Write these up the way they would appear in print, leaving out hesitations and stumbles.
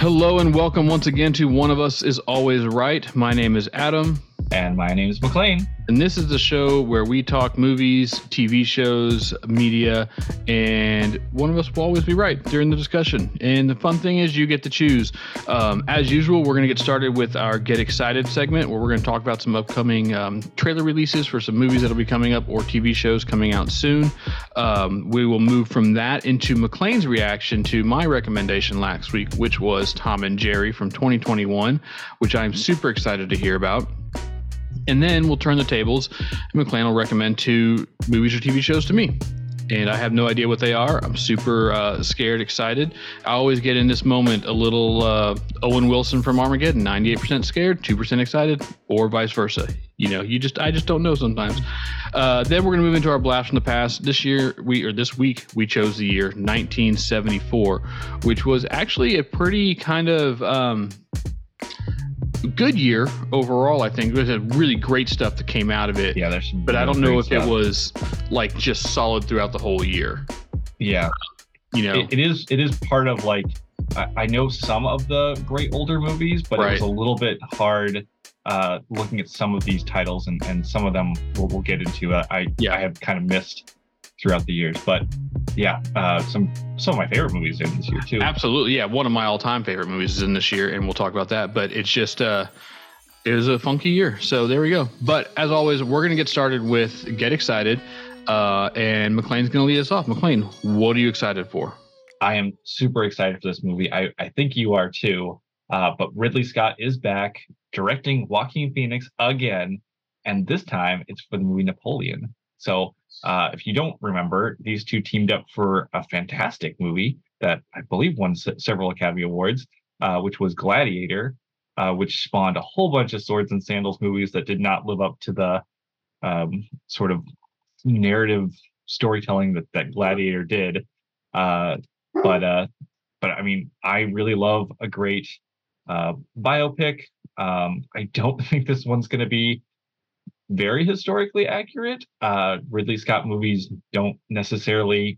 Hello and welcome once again to One of Us Is Always Right. My name is Adam. And my name is McLean. And this is the show where we talk movies, TV shows, media, and one of us will always be right during the discussion. And the fun thing is you get to choose. As usual, we're going to get started with our Get Excited segment, where we're going to talk about some upcoming trailer releases for some movies that'll be coming up or TV shows coming out soon. We will move from that into McLean's reaction to my recommendation last week, which was Tom and Jerry from 2021, which I'm super excited to hear about. And then we'll turn the tables and McLean will recommend two movies or TV shows to me. And I have no idea what they are. I'm super scared, excited. I always get in this moment a little Owen Wilson from Armageddon, 98% scared, 2% excited, or vice versa. You know, I just don't know sometimes. Then we're going to move into our blast from the past. This week we chose the year 1974, which was actually a pretty kind of good year overall. I think there's really great stuff that came out of it. Yeah, there's some, but I don't know if it was like just solid throughout the whole year. Yeah, you know, it is part of like I know some of the great older movies, but right. It was a little bit hard looking at some of these titles and some of them we'll get into. I have kind of missed throughout the years, but yeah, some of my favorite movies in this year too. Absolutely, yeah, one of my all-time favorite movies is in this year, and we'll talk about that. But it's just it was a funky year, so there we go. But as always, we're gonna get started with Get Excited, and McLean's gonna lead us off. McLean, what are you excited for? I am super excited for this movie. I think you are too. But Ridley Scott is back directing Joaquin Phoenix again, and this time it's for the movie Napoleon. So. If you don't remember, these two teamed up for a fantastic movie that I believe won several Academy Awards, which was Gladiator, which spawned a whole bunch of swords and sandals movies that did not live up to the sort of narrative storytelling that Gladiator did. But I mean, I really love a great biopic. I don't think this one's going to be very historically accurate. Ridley Scott movies don't necessarily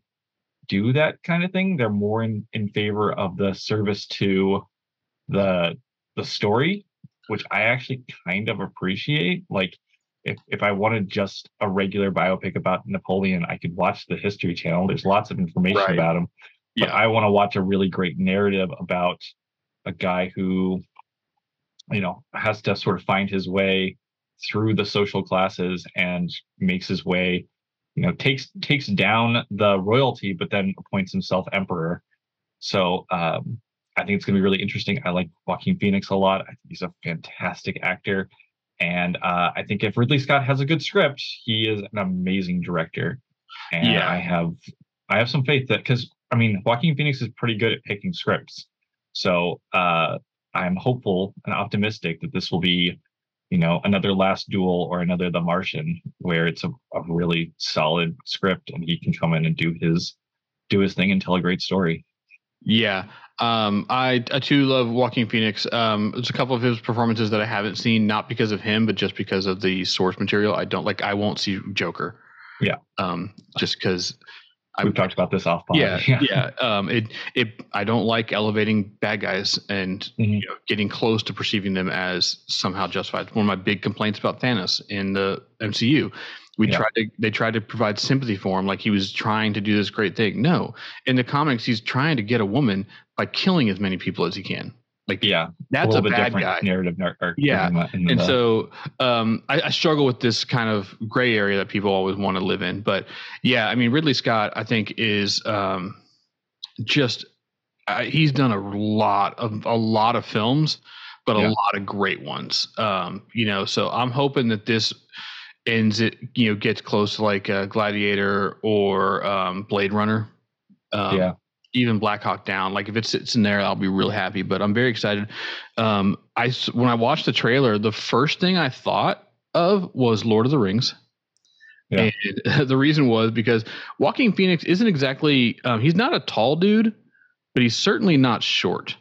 do that kind of thing. They're more in favor of the service to the story, which I actually kind of appreciate. Like if I wanted just a regular biopic about Napoleon, I could watch the History Channel. There's lots of information right. about him. Yeah. But I want to watch a really great narrative about a guy who, you know, has to sort of find his way through the social classes and makes his way, you know, takes down the royalty, but then appoints himself emperor. So I think it's going to be really interesting. I like Joaquin Phoenix a lot. I think he's a fantastic actor. And I think if Ridley Scott has a good script, he is an amazing director. And yeah. I have some faith that, because I mean, Joaquin Phoenix is pretty good at picking scripts. So I'm hopeful and optimistic that this will be, you know, another Last Duel or another The Martian, where it's a really solid script and he can come in and do his thing and tell a great story. Yeah. I too love Joaquin Phoenix. There's a couple of his performances that I haven't seen, not because of him, but just because of the source material. I won't see Joker. Yeah. Just because we've talked about this off pod. Yeah. I don't like elevating bad guys and mm-hmm. you know, getting close to perceiving them as somehow justified. One of my big complaints about Thanos in the MCU, they tried to provide sympathy for him, like he was trying to do this great thing. No, in the comics, he's trying to get a woman by killing as many people as he can. Like, yeah, that's a bad guy narrative. Yeah. And so I struggle with this kind of gray area that people always want to live in. But yeah, I mean, Ridley Scott, I think is he's done a lot of films, but a lot of great ones. You know, so I'm hoping that this ends it, you know, gets close to like Gladiator or Blade Runner. Yeah. Even Black Hawk Down, like if it sits in there, I'll be real happy. But I'm very excited. When I watched the trailer, the first thing I thought of was Lord of the Rings. Yeah. And the reason was because Joaquin Phoenix isn't exactly he's not a tall dude, but he's certainly not short.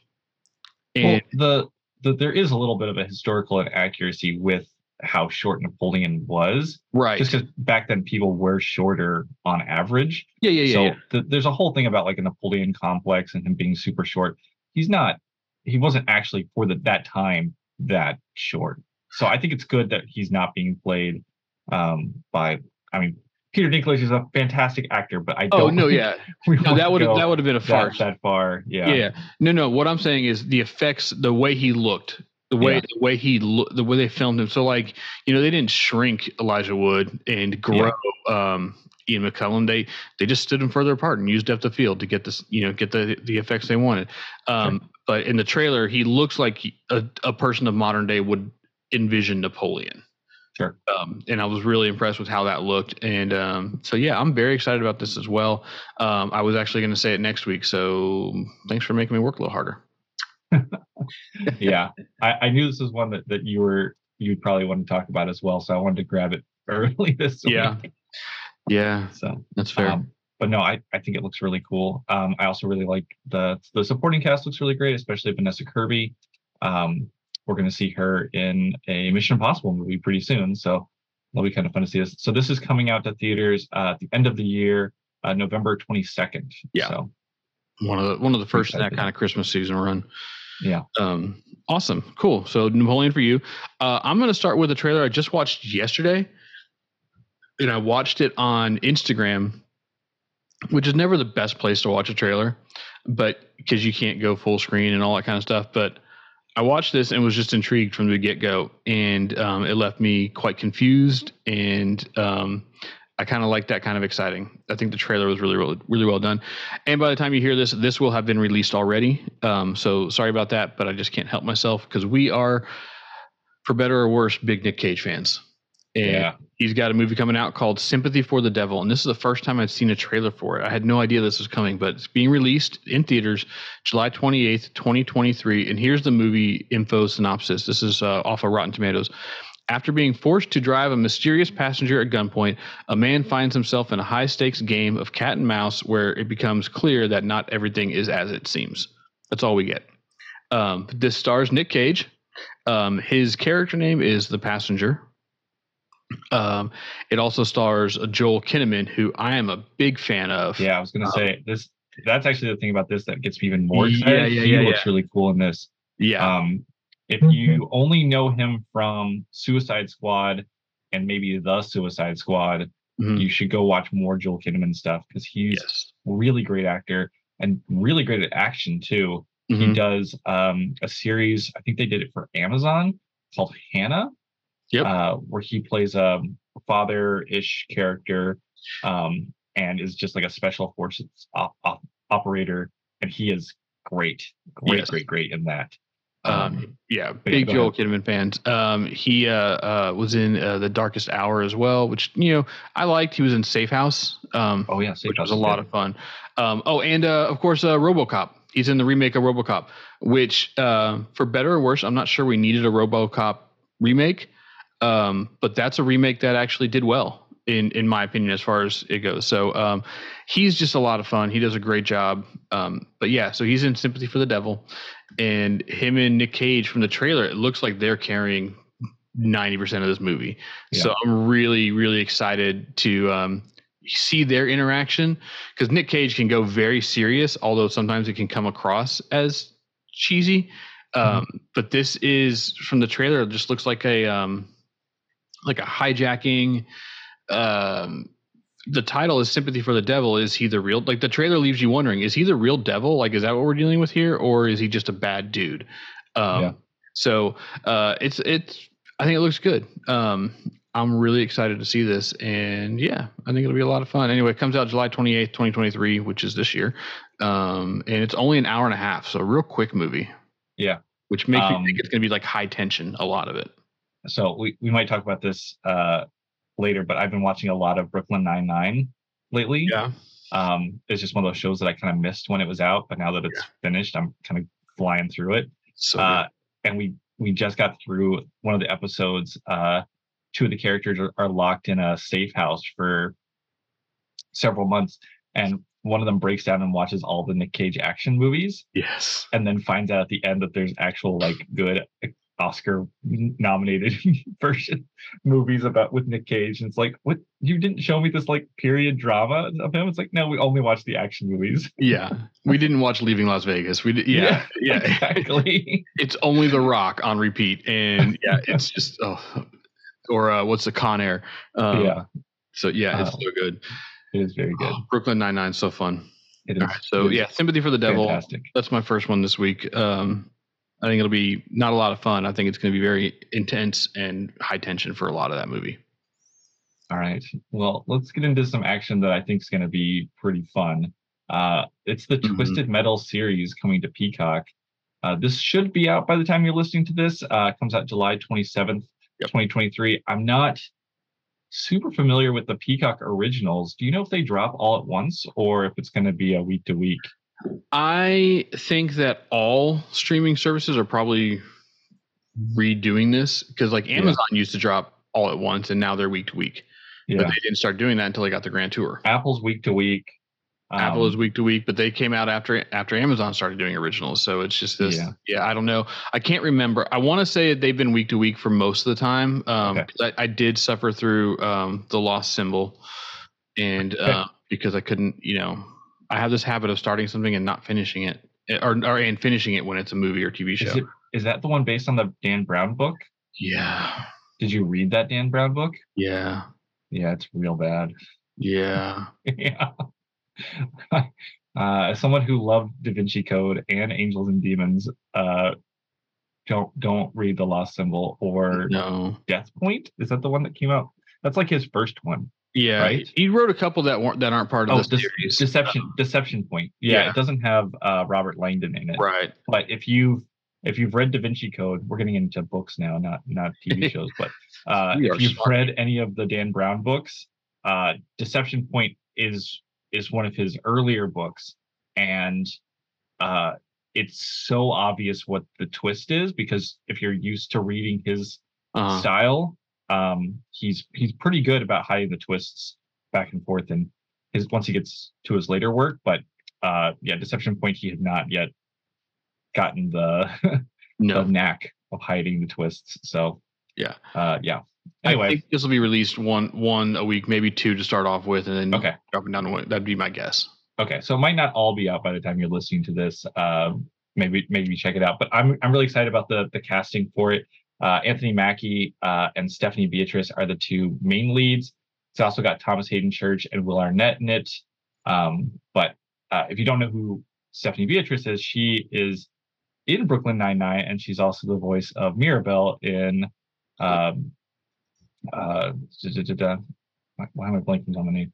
And well, there is a little bit of a historical inaccuracy with how short Napoleon was, right? Just because back then people were shorter on average. Yeah. So there's a whole thing about like a Napoleon complex and him being super short. He's not he wasn't actually for that time that short. So I think it's good that he's not being played by, I mean, Peter Dinklage is a fantastic actor, but I don't. Oh no, yeah, no, that would have been a farce that far. Yeah, yeah. No. What I'm saying is the effects, the way he looked, the way they filmed him. So like, you know, they didn't shrink Elijah Wood and grow Ian McKellen. They just stood him further apart and used depth of field to get this, you know, get the effects they wanted. Sure. But in the trailer, he looks like a person of modern day would envision Napoleon. Sure. And I was really impressed with how that looked. And so, yeah, I'm very excited about this as well. I was actually going to say it next week. So thanks for making me work a little harder. Yeah, I knew this was one that you'd probably want to talk about as well. So I wanted to grab it early this week. Yeah. So that's fair. But no, I think it looks really cool. I also really like the supporting cast looks really great, especially Vanessa Kirby. We're going to see her in a Mission Impossible movie pretty soon. So it'll be kind of fun to see this. So this is coming out to theaters at the end of the year, November 22nd. Yeah. So one of the first in that kind of Christmas season run. Yeah. Awesome. Cool. So Napoleon for you. I'm going to start with a trailer I just watched yesterday. And I watched it on Instagram, which is never the best place to watch a trailer, but because you can't go full screen and all that kind of stuff. But I watched this and was just intrigued from the get-go, and it left me quite confused, and I kind of like that kind of exciting. I think the trailer was really, really, really well done. And by the time you hear this, this will have been released already. So sorry about that, but I just can't help myself because we are, for better or worse, big Nick Cage fans. And he's got a movie coming out called Sympathy for the Devil. And this is the first time I've seen a trailer for it. I had no idea this was coming, but it's being released in theaters July 28th, 2023. And here's the movie info synopsis. This is off of Rotten Tomatoes. After being forced to drive a mysterious passenger at gunpoint, a man finds himself in a high-stakes game of cat and mouse where it becomes clear that not everything is as it seems. That's all we get. This stars Nick Cage. His character name is The Passenger. It also stars Joel Kinnaman, who I am a big fan of. Yeah, I was going to say this. That's actually the thing about this that gets me even more excited. Yeah, he looks really cool in this. Yeah. If you only know him from Suicide Squad and maybe The Suicide Squad, you should go watch more Joel Kinnaman stuff because he's a really great actor and really great at action too. Mm-hmm. He does a series. I think they did it for Amazon called Hannah. Yep. Where he plays a father-ish character and is just like a special forces operator. And he is great in that. Big Joel Kinnaman fans. He was in The Darkest Hour as well, which, you know, I liked. He was in Safe House. Safe House was a lot of fun. Of course, RoboCop. He's in the remake of RoboCop, which for better or worse, I'm not sure we needed a RoboCop remake. But that's a remake that actually did well in my opinion, as far as it goes. So, he's just a lot of fun. He does a great job. So he's in Sympathy for the Devil, and him and Nick Cage from the trailer, it looks like they're carrying 90% of this movie. Yeah. So I'm really, really excited to, see their interaction because Nick Cage can go very serious, although sometimes it can come across as cheesy. But this is from the trailer, it just looks like a hijacking. The title is Sympathy for the Devil. Is he the real, like the trailer leaves you wondering, is he the real devil? Like, is that what we're dealing with here? Or is he just a bad dude? I think it looks good. I'm really excited to see this, and I think it'll be a lot of fun. Anyway, it comes out July 28th, 2023, which is this year. And it's only an hour and a half. So a real quick movie. Yeah. Which makes me think it's going to be like high tension, a lot of it. So we might talk about this, later, but I've been watching a lot of Brooklyn Nine-Nine lately. Yeah. It's just one of those shows that I kind of missed when it was out, but now that it's finished, I'm kind of flying through it. So and we just got through one of the episodes. Two of the characters are locked in a safe house for several months, and one of them breaks down and watches all the Nick Cage action movies. Yes. And then finds out at the end that there's actual like good Oscar-nominated version movies about with Nick Cage, and it's like, what? You didn't show me this like period drama of him. It's like, no, we only watched the action movies. Yeah, we didn't watch Leaving Las Vegas. We did, yeah, exactly. It's only The Rock on repeat, and yeah, it's just what's the Con Air? Yeah. So yeah, it's so good. It is very good. Brooklyn Nine-Nine, so fun. It is. All right, so yeah, Sympathy for the Devil. Fantastic. That's my first one this week. I think it'll be not a lot of fun. I think it's going to be very intense and high tension for a lot of that movie. All right. Well, let's get into some action that I think is going to be pretty fun. It's the Twisted Metal series coming to Peacock. This should be out by the time you're listening to this. It comes out July 27th, 2023. I'm not super familiar with the Peacock originals. Do you know if they drop all at once or if it's going to be a week to week? I think that all streaming services are probably redoing this because like Amazon used to drop all at once and now they're week to week. Yeah. But they didn't start doing that until they got the Grand Tour. Apple's week to week. Apple is week to week, but they came out after Amazon started doing originals. So it's just this. Yeah, I don't know. I can't remember. I want to say they've been week to week for most of the time. I did suffer through the Lost Symbol and because I couldn't, I have this habit of starting something and not finishing it or finishing it when it's a movie or TV show. Is that the one based on the Dan Brown book? Yeah. Did you read that Dan Brown book? Yeah. Yeah. It's real bad. Yeah. As someone who loved Da Vinci Code and Angels and Demons, don't read The Lost Symbol or Death Point. Is that the one that came out? That's like his first one. Yeah, right? He wrote a couple that aren't part of the series. Deception Point. Yeah, it doesn't have Robert Langdon in it. Right. But if you've read Da Vinci Code, we're getting into books now, not TV shows. But if you've read any of the Dan Brown books, Deception Point is one of his earlier books, and it's so obvious what the twist is because if you're used to reading his style. He's pretty good about hiding the twists back and forth and once he gets to his later work, but Deception Point, he had not yet gotten the knack of hiding the twists. So anyway, I think this will be released one a week, maybe two to start off with, and then dropping down to one. That'd be my guess. Okay, so it might not all be out by the time you're listening to this. Maybe check it out, but I'm really excited about the casting for it. Anthony Mackie and Stephanie Beatrice are the two main leads. It's also got Thomas Hayden Church and Will Arnett in it. But if you don't know who Stephanie Beatrice is, she is in Brooklyn Nine-Nine, and she's also the voice of Mirabelle in... why am I blanking on the name?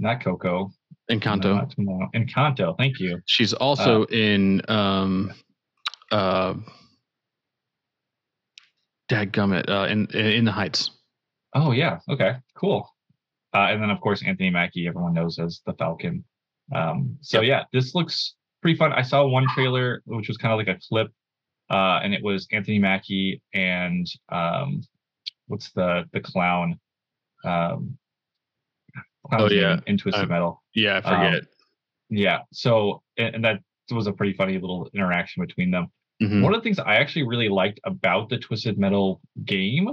Not Coco. Encanto. No, Encanto, thank you. She's also in... dadgummit, in the Heights. Oh yeah, okay, cool. And then of course Anthony Mackie, everyone knows as the Falcon. This looks pretty fun. I saw one trailer which was kind of like a clip, and it was Anthony Mackie and what's the clown? In Twisted Metal. Yeah, I forget. So and that was a pretty funny little interaction between them. Mm-hmm. One of the things I actually really liked about the Twisted Metal game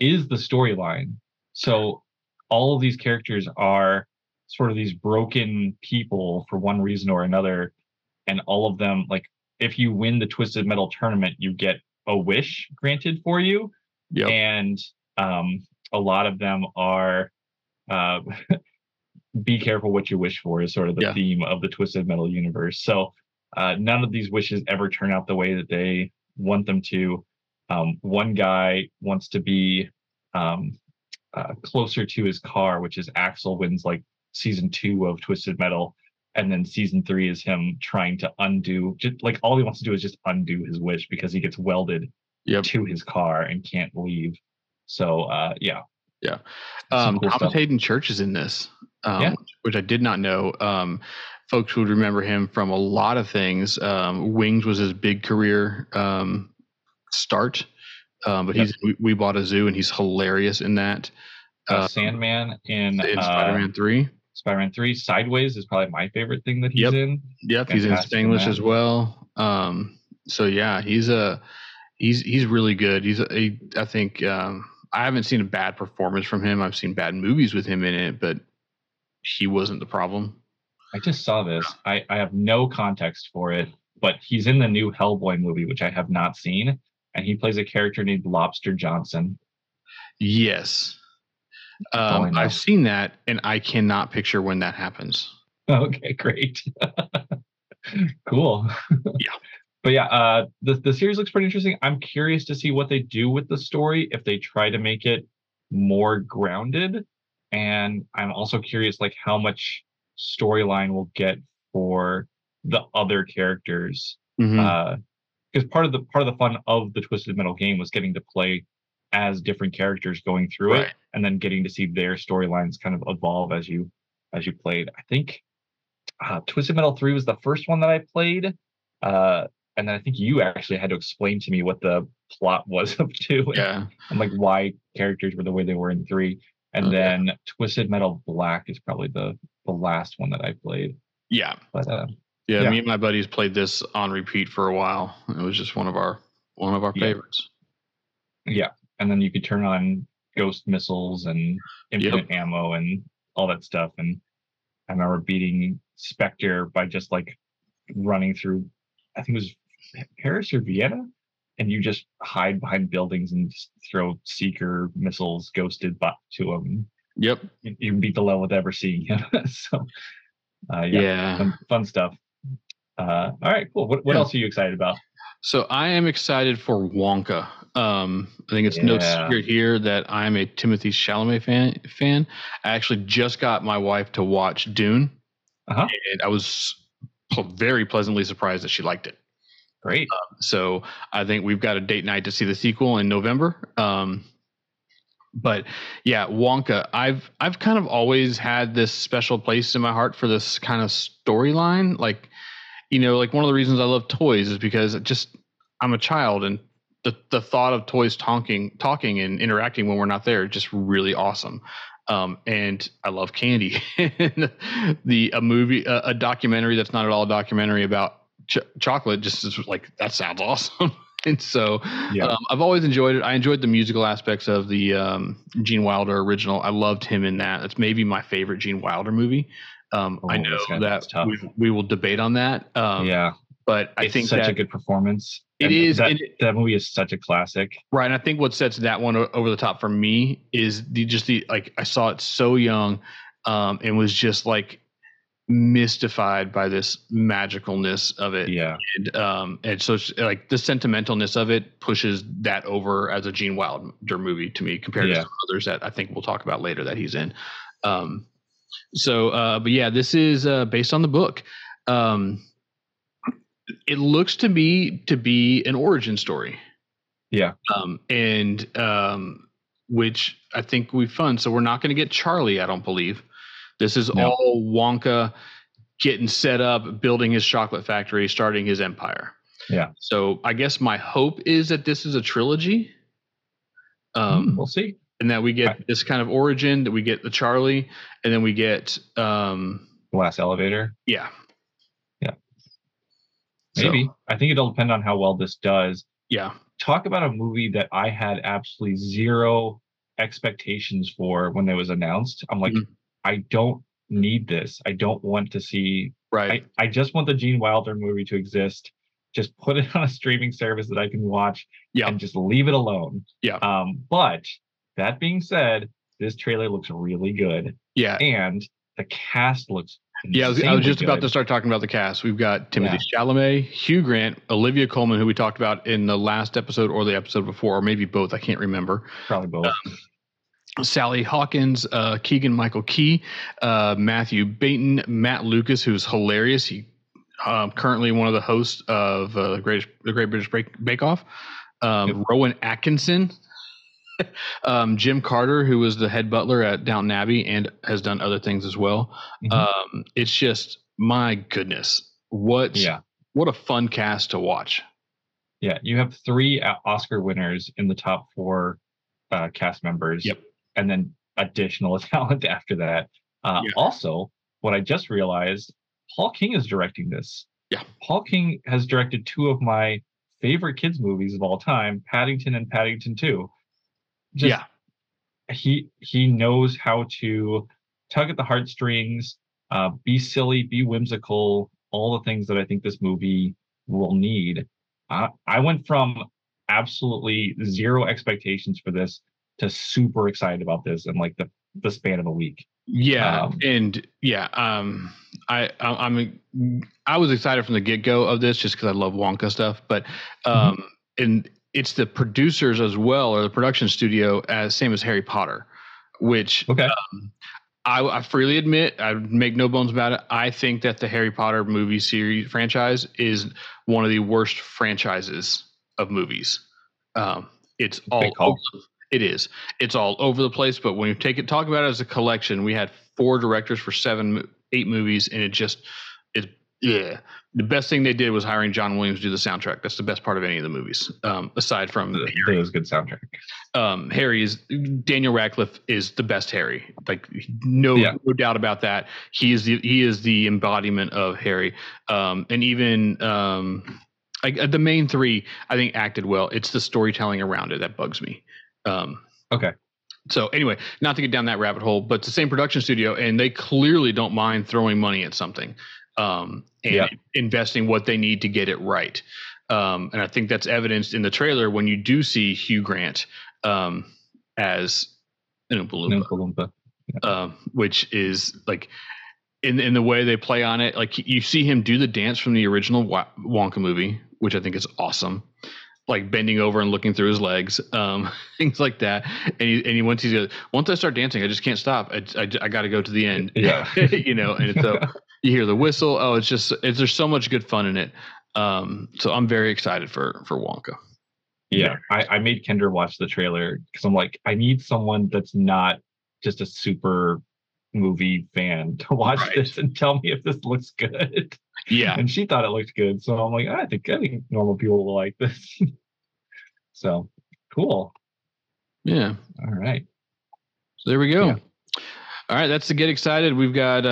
is the storyline. So all of these characters are sort of these broken people for one reason or another. And all of them, like if you win the Twisted Metal tournament, you get a wish granted for you. Yep. And a lot of them are be careful what you wish for is sort of the theme of the Twisted Metal universe. So none of these wishes ever turn out the way that they want them to. One guy wants to be closer to his car, which is Axel wins like season 2 of Twisted Metal. And then season 3 is him trying to undo, just like all he wants to do is just undo his wish because he gets welded to his car and can't leave. So, yeah. Cool Thomas Hayden Church is in this, which I did not know. Folks would remember him from a lot of things. Wings was his big career start, but he's We Bought a Zoo, and he's hilarious in that. Sandman in Spider-Man 3. Spider-Man 3. Sideways is probably my favorite thing that he's in. Yep, he's in Spanglish as well. So yeah, he's a He's really good. I think I haven't seen a bad performance from him. I've seen bad movies with him in it, but he wasn't the problem. I just saw this. I have no context for it, but he's in the new Hellboy movie, which I have not seen, and he plays a character named Lobster Johnson. Yes. I've seen that, and I cannot picture when that happens. Okay, great. Cool. Yeah. But yeah, the series looks pretty interesting. I'm curious to see what they do with the story, if they try to make it more grounded. And I'm also curious, like, how much storyline we'll get for the other characters. Because part of the fun of the Twisted Metal game was getting to play as different characters going through it, and then getting to see their storylines kind of evolve as you played. I think Twisted Metal 3 was the first one that I played. And then I think you actually had to explain to me what the plot was of 2. Yeah. And like why characters were the way they were in 3. And then Twisted Metal Black is probably the last one that I played. Yeah. But, me and my buddies played this on repeat for a while. It was just one of our favorites. Yeah. And then you could turn on ghost missiles and infinite ammo and all that stuff. And I remember beating Spectre by just like running through, I think it was Paris or Vienna, and you just hide behind buildings and just throw seeker missiles ghosted back to them. Yep. You beat the level without ever seeing him. So fun stuff. All right, cool. What else are you excited about? So I am excited for Wonka. I think it's no secret here that I'm a Timothée Chalamet fan. I actually just got my wife to watch Dune. And I was very pleasantly surprised that she liked it. Great. So I think we've got a date night to see the sequel in November. But yeah, Wonka, I've kind of always had this special place in my heart for this kind of storyline. Like, you know, like one of the reasons I love toys is because I'm a child, and the thought of toys talking and interacting when we're not there is just really awesome. And I love candy. A documentary that's not at all a documentary about chocolate just is like, that sounds awesome. And so I've always enjoyed it. I enjoyed the musical aspects of the Gene Wilder original. I loved him in that. That's maybe my favorite Gene Wilder movie. I know that we will debate on that. But I think that's such a good performance. It is. That movie is such a classic. Right. And I think what sets that one over the top for me is the I saw it so young and was just like mystified by this magicalness of it. Yeah. And so it's like the sentimentalness of it pushes that over as a Gene Wilder movie to me compared to some others that I think we'll talk about later that he's in. But yeah, this is based on the book. It looks to me to be an origin story. Yeah. Which I think we fund. So we're not going to get Charlie, I don't believe. This is all Wonka getting set up, building his chocolate factory, starting his empire. Yeah. So I guess my hope is that this is a trilogy. We'll see. And that we get this kind of origin, that we get the Charlie, and then we get the last elevator. Yeah. Maybe. So, I think it'll depend on how well this does. Yeah. Talk about a movie that I had absolutely zero expectations for when it was announced. I'm like, I don't need this. I don't want to see. Right. I just want the Gene Wilder movie to exist. Just put it on a streaming service that I can watch and just leave it alone. Yeah. But that being said, this trailer looks really good. Yeah. And the cast looks I was just about to start talking about the cast. We've got Timothée Chalamet, Hugh Grant, Olivia Colman, who we talked about in the last episode or the episode before, or maybe both. I can't remember. Probably both. Sally Hawkins, Keegan-Michael Key, Matthew Baton, Matt Lucas, who's hilarious. He currently one of the hosts of the Great British Bake Off. Rowan Atkinson. Jim Carter, who was the head butler at Downton Abbey and has done other things as well. It's just, my goodness, what a fun cast to watch. Yeah, you have 3 Oscar winners in the top 4 cast members. Yep. And then additional talent after that. Also, what I just realized, Paul King is directing this. Yeah. Paul King has directed 2 of my favorite kids movies of all time, Paddington and Paddington 2. Just, yeah, he knows how to tug at the heartstrings, be silly, be whimsical, all the things that I think this movie will need. I went from absolutely zero expectations for this to super excited about this in like the span of a week. Yeah. I was excited from the get-go of this just because I love Wonka stuff, but and it's the producers as well, or the production studio, as same as Harry Potter, which I freely admit, I make no bones about it, I think that the Harry Potter movie series franchise is one of the worst franchises of movies. It's all over, it is. It's all over the place, but when you take it, talk about it as a collection, we had 4 directors for 8 movies, and it just is, yeah. The best thing they did was hiring John Williams to do the soundtrack. That's the best part of any of the movies, aside from Harry. It was a good soundtrack. Daniel Radcliffe is the best Harry. Like no doubt about that. He is the embodiment of Harry. And even the main 3, I think, acted well. It's the storytelling around it that bugs me. Okay. So anyway, not to get down that rabbit hole, but it's the same production studio, and they clearly don't mind throwing money at something. Investing what they need to get it right. And I think that's evidenced in the trailer when you do see Hugh Grant as Oompa Loompa, which is like in the way they play on it. Like you see him do the dance from the original Wonka movie, which I think is awesome. Like bending over and looking through his legs, things like that. And he once I start dancing, I just can't stop. I got to go to the end. Yeah, and so you hear the whistle. Oh, there's so much good fun in it. So I'm very excited for Wonka. Yeah, I made Kendra watch the trailer because I'm like, I need someone that's not just a super movie fan to watch this and tell me if this looks good. Yeah, and she thought it looked good, so I'm like, I think normal people will like this. So cool. Yeah. All right. So there we go. Yeah. All right. That's the Get Excited. We've got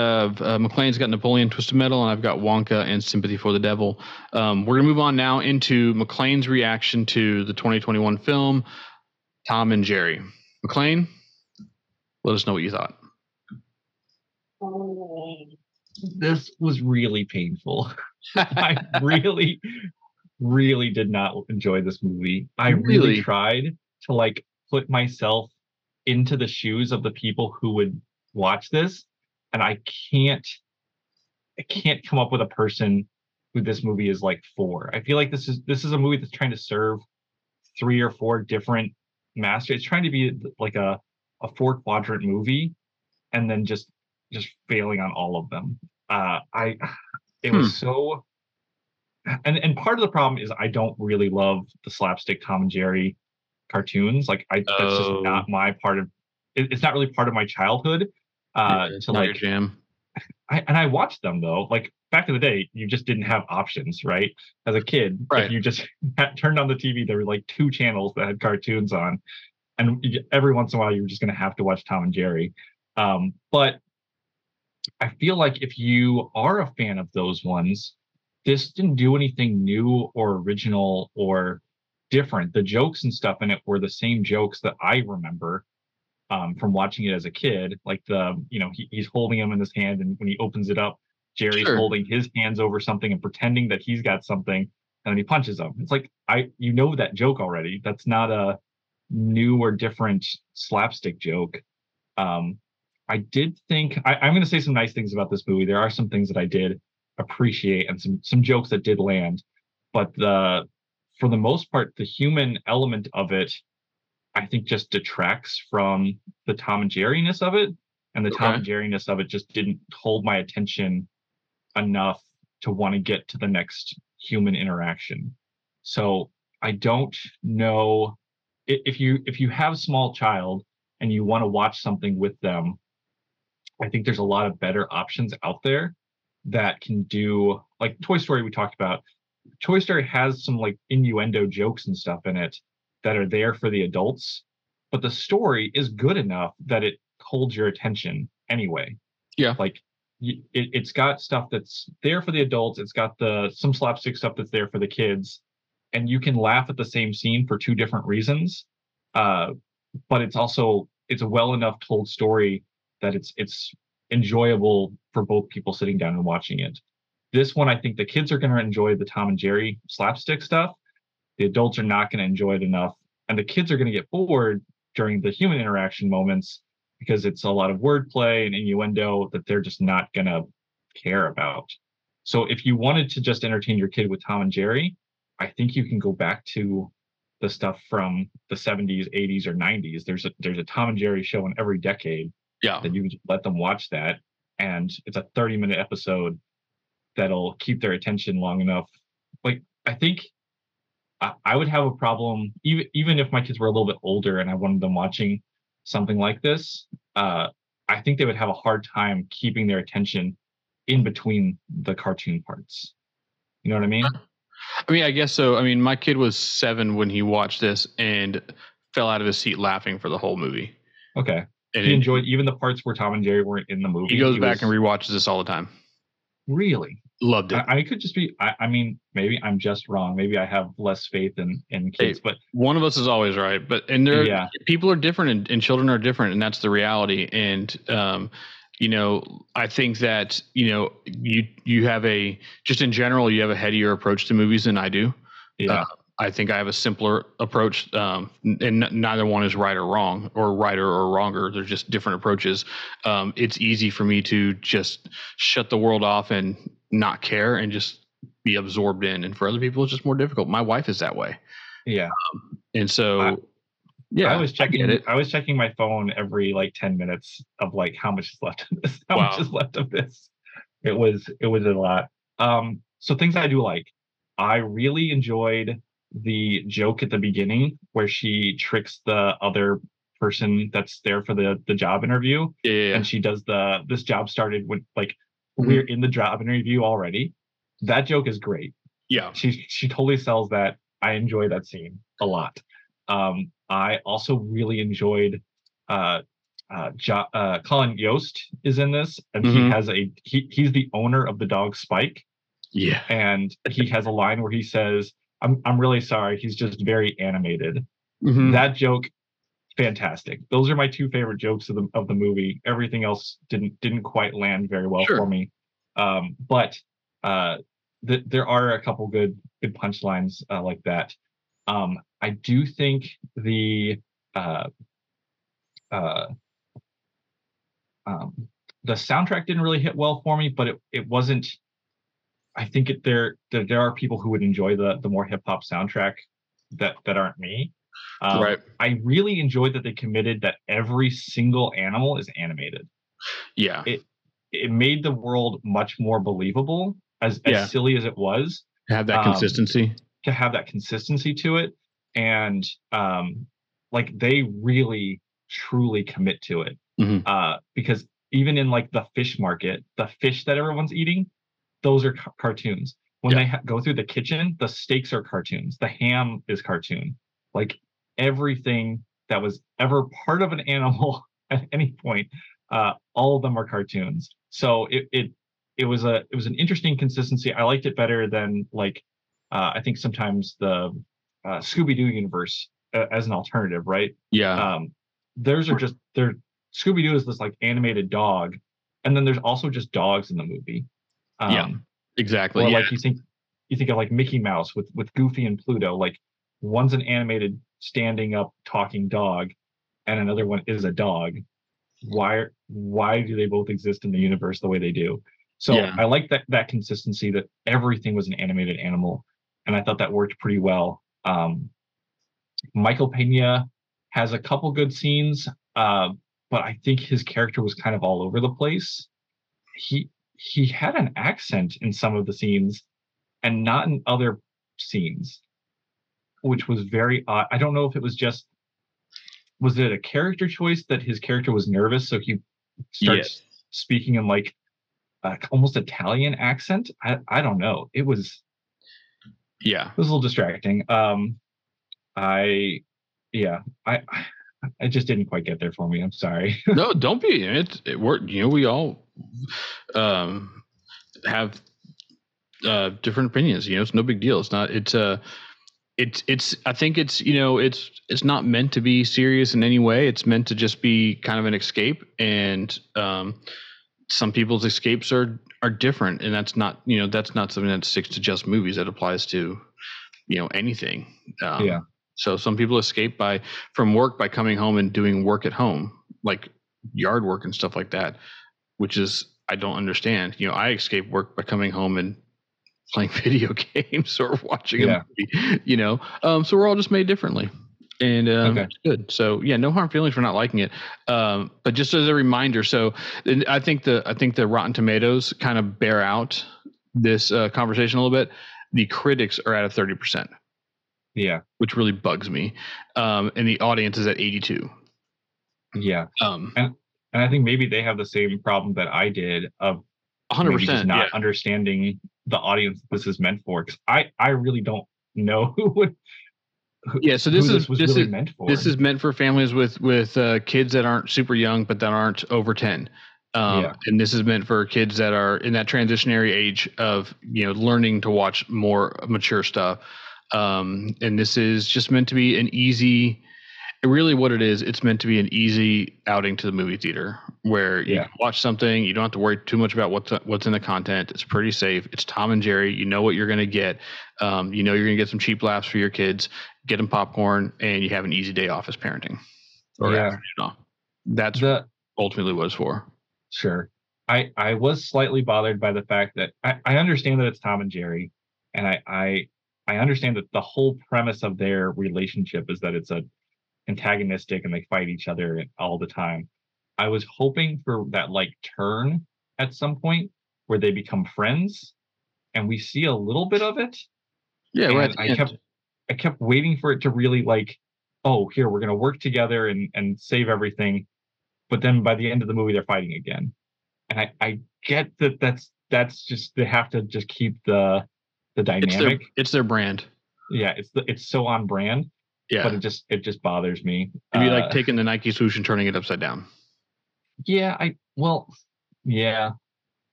McLean's got Napoleon, Twisted Metal, and I've got Wonka and Sympathy for the Devil. We're gonna move on now into McLean's reaction to the 2021 film Tom and Jerry. McLean, let us know what you thought. This was really painful. I really, really did not enjoy this movie. I really tried to like put myself into the shoes of the people who would watch this, and I can't come up with a person who this movie is like for. I feel like this is a movie that's trying to serve 3 or 4 different masters. It's trying to be like a 4-quadrant movie, and then just failing on all of them. It was so, and part of the problem is I don't really love the slapstick Tom and Jerry cartoons. Like that's just not my part of. It's not really part of my childhood. It's not like your jam. I watched them though. Like back in the day, you just didn't have options, right? As a kid, If you just turned on the TV, there were like 2 channels that had cartoons on, and every once in a while, you were just going to have to watch Tom and Jerry. But I feel like if you are a fan of those ones, this didn't do anything new or original or different. The jokes and stuff in it were the same jokes that I remember from watching it as a kid. Like he's holding them in his hand, and when he opens it up, Jerry's holding his hands over something and pretending that he's got something, and then he punches him. It's like that joke already. That's not a new or different slapstick joke. I did think I'm going to say some nice things about this movie. There are some things that I did appreciate and some jokes that did land, but for the most part, the human element of it, I think, just detracts from the Tom and Jerry-ness of it, and the Tom and Jerry-ness of it just didn't hold my attention enough to want to get to the next human interaction. So I don't know if you have a small child and you want to watch something with them, I think there's a lot of better options out there that can do, like Toy Story we talked about. Toy Story has some like innuendo jokes and stuff in it that are there for the adults, but the story is good enough that it holds your attention anyway. Yeah. Like it's got stuff that's there for the adults. It's got some slapstick stuff that's there for the kids. and you can laugh at the same scene for two different reasons. But it's also, it's a well enough told story that it's enjoyable for both people sitting down and watching it. This one, I think the kids are going to enjoy the Tom and Jerry slapstick stuff. The adults are not going to enjoy it enough. And the kids are going to get bored during the human interaction moments because it's a lot of wordplay and innuendo that they're just not going to care about. So if you wanted to just entertain your kid with Tom and Jerry, I think you can go back to the stuff from the 70s, 80s, or 90s. There's a Tom and Jerry show in every decade. Yeah. That you can just let them watch that. And it's a 30-minute episode that'll keep their attention long enough. Like, I think I would have a problem, even if my kids were a little bit older and I wanted them watching something like this, I think they would have a hard time keeping their attention in between the cartoon parts. You know what I mean? I mean, I guess so. I mean, my kid was 7 when he watched this and fell out of his seat laughing for the whole movie. Okay. And he enjoyed even the parts where Tom and Jerry weren't in the movie. He goes back and rewatches this all the time. Really? Loved it. I could just be, I mean, maybe I'm just wrong. Maybe I have less faith in kids, but one of us is always right. But, and there, yeah, people are different and children are different, and that's the reality. And, you know, I think that, you know, you have a, just in general, you have a headier approach to movies than I do. Yeah. I think I have a simpler approach, and neither one is right or wrong, or righter or wronger. They're just different approaches. It's easy for me to just shut the world off and not care and just be absorbed in. And for other people, it's just more difficult. My wife is that way. Yeah. And so, yeah, I was checking my phone every like 10 minutes of like, how much is left of this? How much is left of this? It was a lot. So things I do like, I really enjoyed the joke at the beginning where she tricks the other person that's there for the job interview. Yeah. And she does this job started when, like, we're in the job interview already. That joke is great. Yeah. She totally sells that. I enjoy that scene a lot. I also really enjoyed Colin Jost is in this, and he has he's the owner of the dog Spike. Yeah. And he has a line where he says, I'm really sorry, he's just very animated. Mm-hmm. That joke, fantastic. Those are my two favorite jokes of the movie. Everything else didn't quite land very well for me. But there are a couple good punchlines like that. I do think the soundtrack didn't really hit well for me, but it wasn't. I think there are people who would enjoy the more hip hop soundtrack that aren't me. Right. I really enjoyed that they committed that every single animal is animated. Yeah. It made the world much more believable, as silly as it was. To have that consistency to it. And like, they really truly commit to it. Mm-hmm. Because even in like the fish market, the fish that everyone's eating, those are cartoons. When they go through the kitchen, the steaks are cartoons. The ham is cartoon. Like, everything that was ever part of an animal at any point, all of them are cartoons. So it was an interesting consistency. I liked it better than like, I think sometimes the Scooby-Doo universe as an alternative, right? Yeah. Scooby-Doo is this like animated dog, and then there's also just dogs in the movie. Yeah, exactly. Or like you think of like Mickey Mouse with Goofy and Pluto. Like, one's an animated standing up talking dog, and another one is a dog. Why do they both exist in the universe the way they do? So yeah. I like that consistency, that everything was an animated animal, and I thought that worked pretty well. Michael Pena has a couple good scenes, but I think his character was kind of all over the place. He had an accent in some of the scenes and not in other scenes, which was very odd. I don't know if it was just, was it a character choice that his character was nervous, so he starts speaking in like almost Italian accent? I don't know. It was a little distracting. I just didn't quite get there for me. I'm sorry. No, don't be. It worked. You know, we all have different opinions. You know, it's no big deal. It's not. It's I think it's not meant to be serious in any way. It's meant to just be kind of an escape, and some people's escapes are different, and that's not something that sticks to just movies. That applies to anything. Yeah. So some people escape from work by coming home and doing work at home, like yard work and stuff like that, which is, I don't understand. I escape work by coming home and playing video games or watching a movie, so we're all just made differently, and it's good. So no harm feelings for not liking it. But just as a reminder, so I think the Rotten Tomatoes kind of bear out this conversation a little bit. The critics are at a 30%. Yeah. Which really bugs me. And the audience is at 82. Yeah. And I think maybe they have the same problem that I did of 100% not understanding the audience this is meant for, because I really don't know who this is meant for. This is meant for families with kids that aren't super young but that aren't over 10. And this is meant for kids that are in that transitionary age of learning to watch more mature stuff. And this is just meant to be an easy. Really, what it is, it's meant to be an easy outing to the movie theater where you can watch something. You don't have to worry too much about what's in the content. It's pretty safe. It's Tom and Jerry. You know what you're going to get. You're going to get some cheap laughs for your kids. Get them popcorn, and you have an easy day off as parenting. That's ultimately what it's for. Sure. I was slightly bothered by the fact that I understand that it's Tom and Jerry, and I understand that the whole premise of their relationship is that it's antagonistic and they fight each other all the time. I was hoping for that turn at some point where they become friends, and we see a little bit of it. Yeah, right. I kept waiting for it to really here, we're gonna work together and save everything. But then by the end of the movie, they're fighting again. And I get that that's just, they have to just keep the dynamic. It's their brand. Yeah, it's so on brand. Yeah, but it just bothers me. It'd be like taking the Nike swoosh and turning it upside down. Yeah, I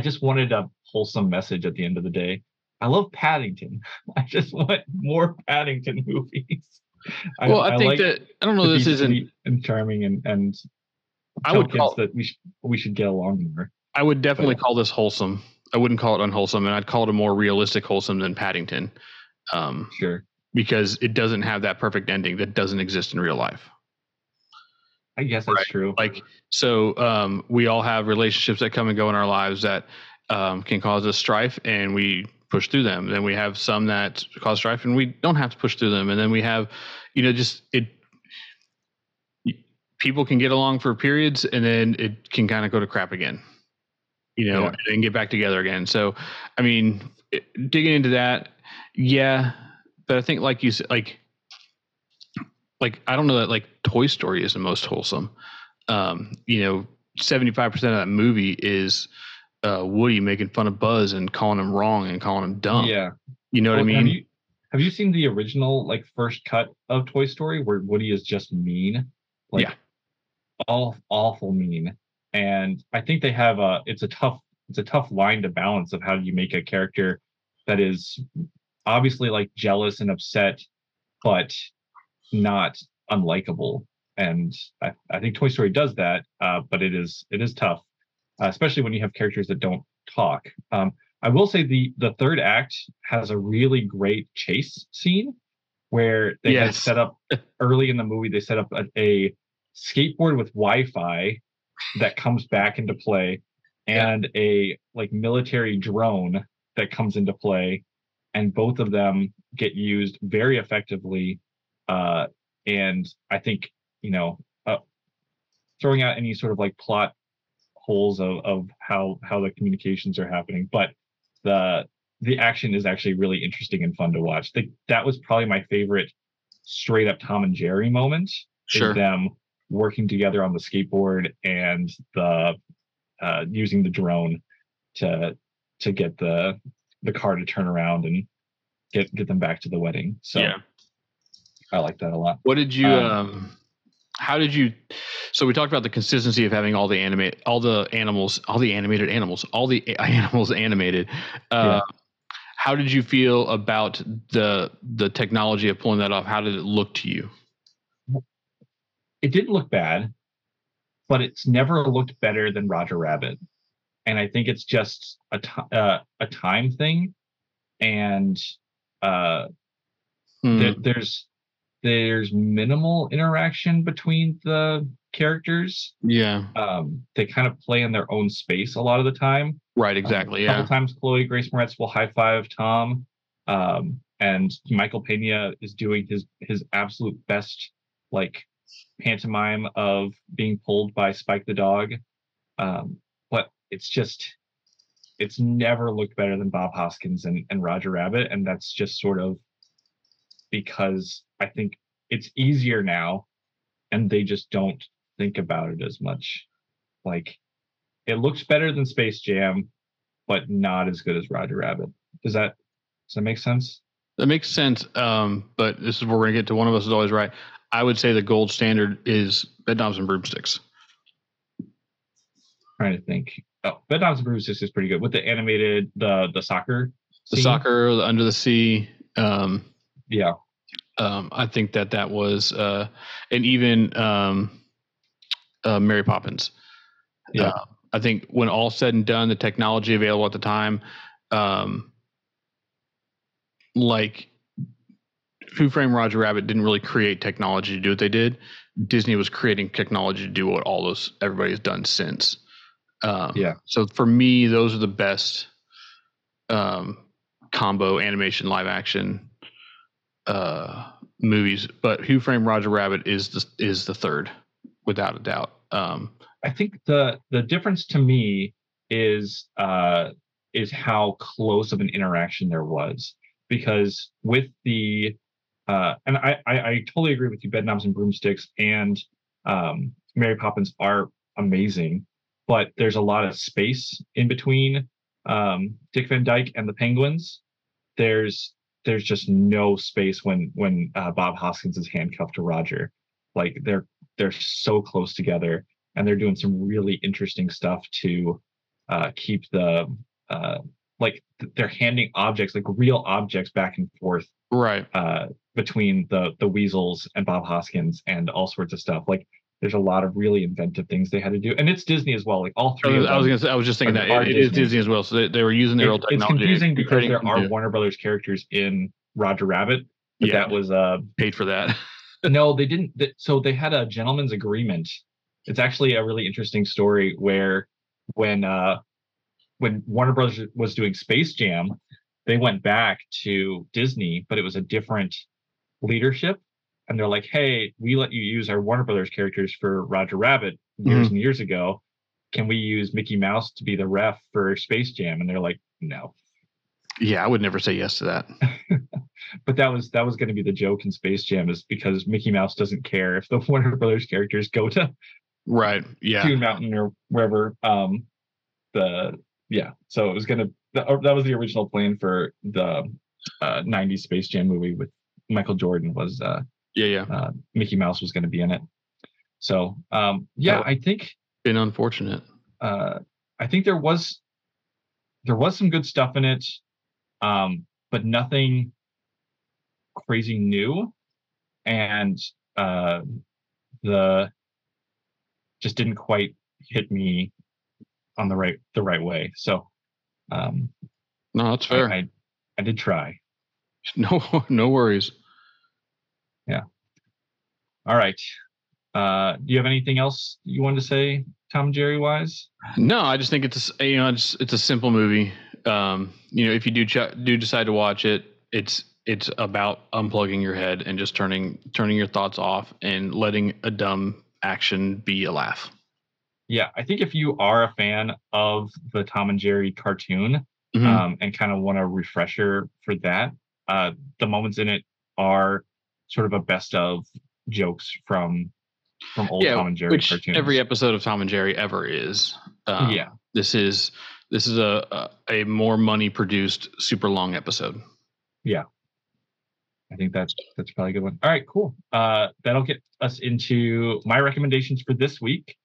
just wanted a wholesome message at the end of the day. I love Paddington. I just want more Paddington movies. I think charming and I would call that we should get along more. I would definitely call this wholesome. I wouldn't call it unwholesome, and I'd call it a more realistic wholesome than Paddington. Sure. Because it doesn't have that perfect ending that doesn't exist in real life. I guess that's true. We all have relationships that come and go in our lives that can cause us strife, and we push through them. Then we have some that cause strife, and we don't have to push through them. And then we have, people can get along for periods, and then it can kind of go to crap again, and get back together again. So, digging into that, yeah. But I think, like you said, I don't know that Toy Story is the most wholesome. 75% of that movie is Woody making fun of Buzz and calling him wrong and calling him dumb. Yeah, what I mean. Have you seen the original first cut of Toy Story where Woody is just mean, awful mean? And I think they have it's a tough line to balance of how you make a character that is obviously jealous and upset, but not unlikable. And I think Toy Story does that, but it is tough, especially when you have characters that don't talk. I will say the third act has a really great chase scene where they had set up early in the movie. They set up a skateboard with Wi-Fi that comes back into play, and a military drone that comes into play. And both of them get used very effectively. And I think, throwing out any sort of plot holes of how the communications are happening. But the action is actually really interesting and fun to watch. That was probably my favorite straight up Tom and Jerry moment. Sure. Is them working together on the skateboard and the using the drone to get the car to turn around and get them back to the wedding. So I like that a lot. What did you, so we talked about the consistency of having all the animals animated. How did you feel about the technology of pulling that off? How did it look to you? It didn't look bad, but it's never looked better than Roger Rabbit. And I think it's just a time thing. And there's minimal interaction between the characters. Yeah. They kind of play in their own space a lot of the time. Right, exactly. A couple times Chloe Grace Moretz will high-five Tom. And Michael Pena is doing his absolute best, like, pantomime of being pulled by Spike the dog. But it's just, it's never looked better than Bob Hoskins and Roger Rabbit. And that's just sort of because I think it's easier now and they just don't think about it as much. Like, it looks better than Space Jam, but not as good as Roger Rabbit. Does that make sense? That makes sense. But this is where we're gonna get to one of us is always right. I would say the gold standard is Bedknobs and Broomsticks. Trying to think. Oh, Bedknobs and Broomsticks is pretty good with the animated, the soccer, scene. Soccer, the under the sea. I think that was, and even Mary Poppins. Yeah. I think when all said and done, the technology available at the time, like, Who Framed Roger Rabbit didn't really create technology to do what they did. Disney was creating technology to do what everybody's done since. So for me, those are the best combo animation, live action movies. But Who Framed Roger Rabbit is the third, without a doubt. I think the difference to me is how close of an interaction there was, because with the and I totally agree with you. Bedknobs and Broomsticks and Mary Poppins are amazing, but there's a lot of space in between Dick Van Dyke and the Penguins. There's just no space when Bob Hoskins is handcuffed to Roger. Like, they're so close together, and they're doing some really interesting stuff to keep the like, they're handing objects, like real objects, back and forth. Right. Between the Weasels and Bob Hoskins and all sorts of stuff. Like, there's a lot of really inventive things they had to do, and it's Disney as well. Like, all three. I was just thinking that it is Disney as well. So they were using their old technology. It's confusing because there are Warner Brothers characters in Roger Rabbit. But yeah, that was paid for that. No, they didn't. So they had a gentleman's agreement. It's actually a really interesting story where when Warner Brothers was doing Space Jam, they went back to Disney, but it was a different leadership. And they're like, hey, we let you use our Warner Brothers characters for Roger Rabbit years and years ago. Can we use Mickey Mouse to be the ref for Space Jam? And they're like, no. Yeah, I would never say yes to that. But that was going to be the joke in Space Jam, is because Mickey Mouse doesn't care if the Warner Brothers characters go to Toon Mountain or wherever. So it was that was the original plan for the 90s Space Jam movie with Michael Jordan was Mickey Mouse was going to be in it. So I think been unfortunate. I think there was some good stuff in it, but nothing crazy new, and the just didn't quite hit me on the right way. So no, that's fair. I did try. No worries. Yeah. All right. Do you have anything else you wanted to say, Tom and Jerry wise? No, I just think it's a simple movie. If you do decide to watch it, it's about unplugging your head and just turning your thoughts off and letting a dumb action be a laugh. Yeah, I think if you are a fan of the Tom and Jerry cartoon, and kind of want a refresher for that, the moments in it are sort of a best of jokes from old Tom and Jerry which cartoons. Every episode of Tom and Jerry ever is. This is a more money produced super long episode. Yeah, I think that's probably a good one. All right, cool. That'll get us into my recommendations for this week.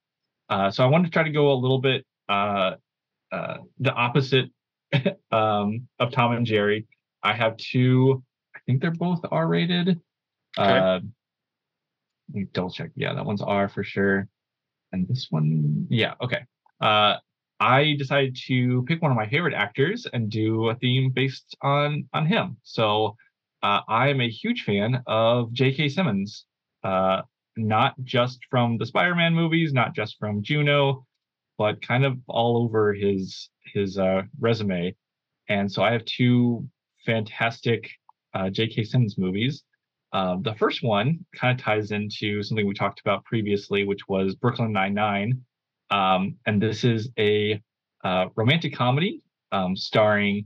So I wanted to try to go a little bit the opposite of Tom and Jerry. I have two, I think they're both R-rated. Okay. Let me double check. Yeah, that one's R for sure. And this one, yeah, okay. I decided to pick one of my favorite actors and do a theme based on him. So I'm a huge fan of J.K. Simmons, not just from the Spider-Man movies, not just from Juno, but kind of all over his resume. And so I have two fantastic J.K. Simmons movies. The first one kind of ties into something we talked about previously, which was Brooklyn Nine-Nine. And this is a romantic comedy starring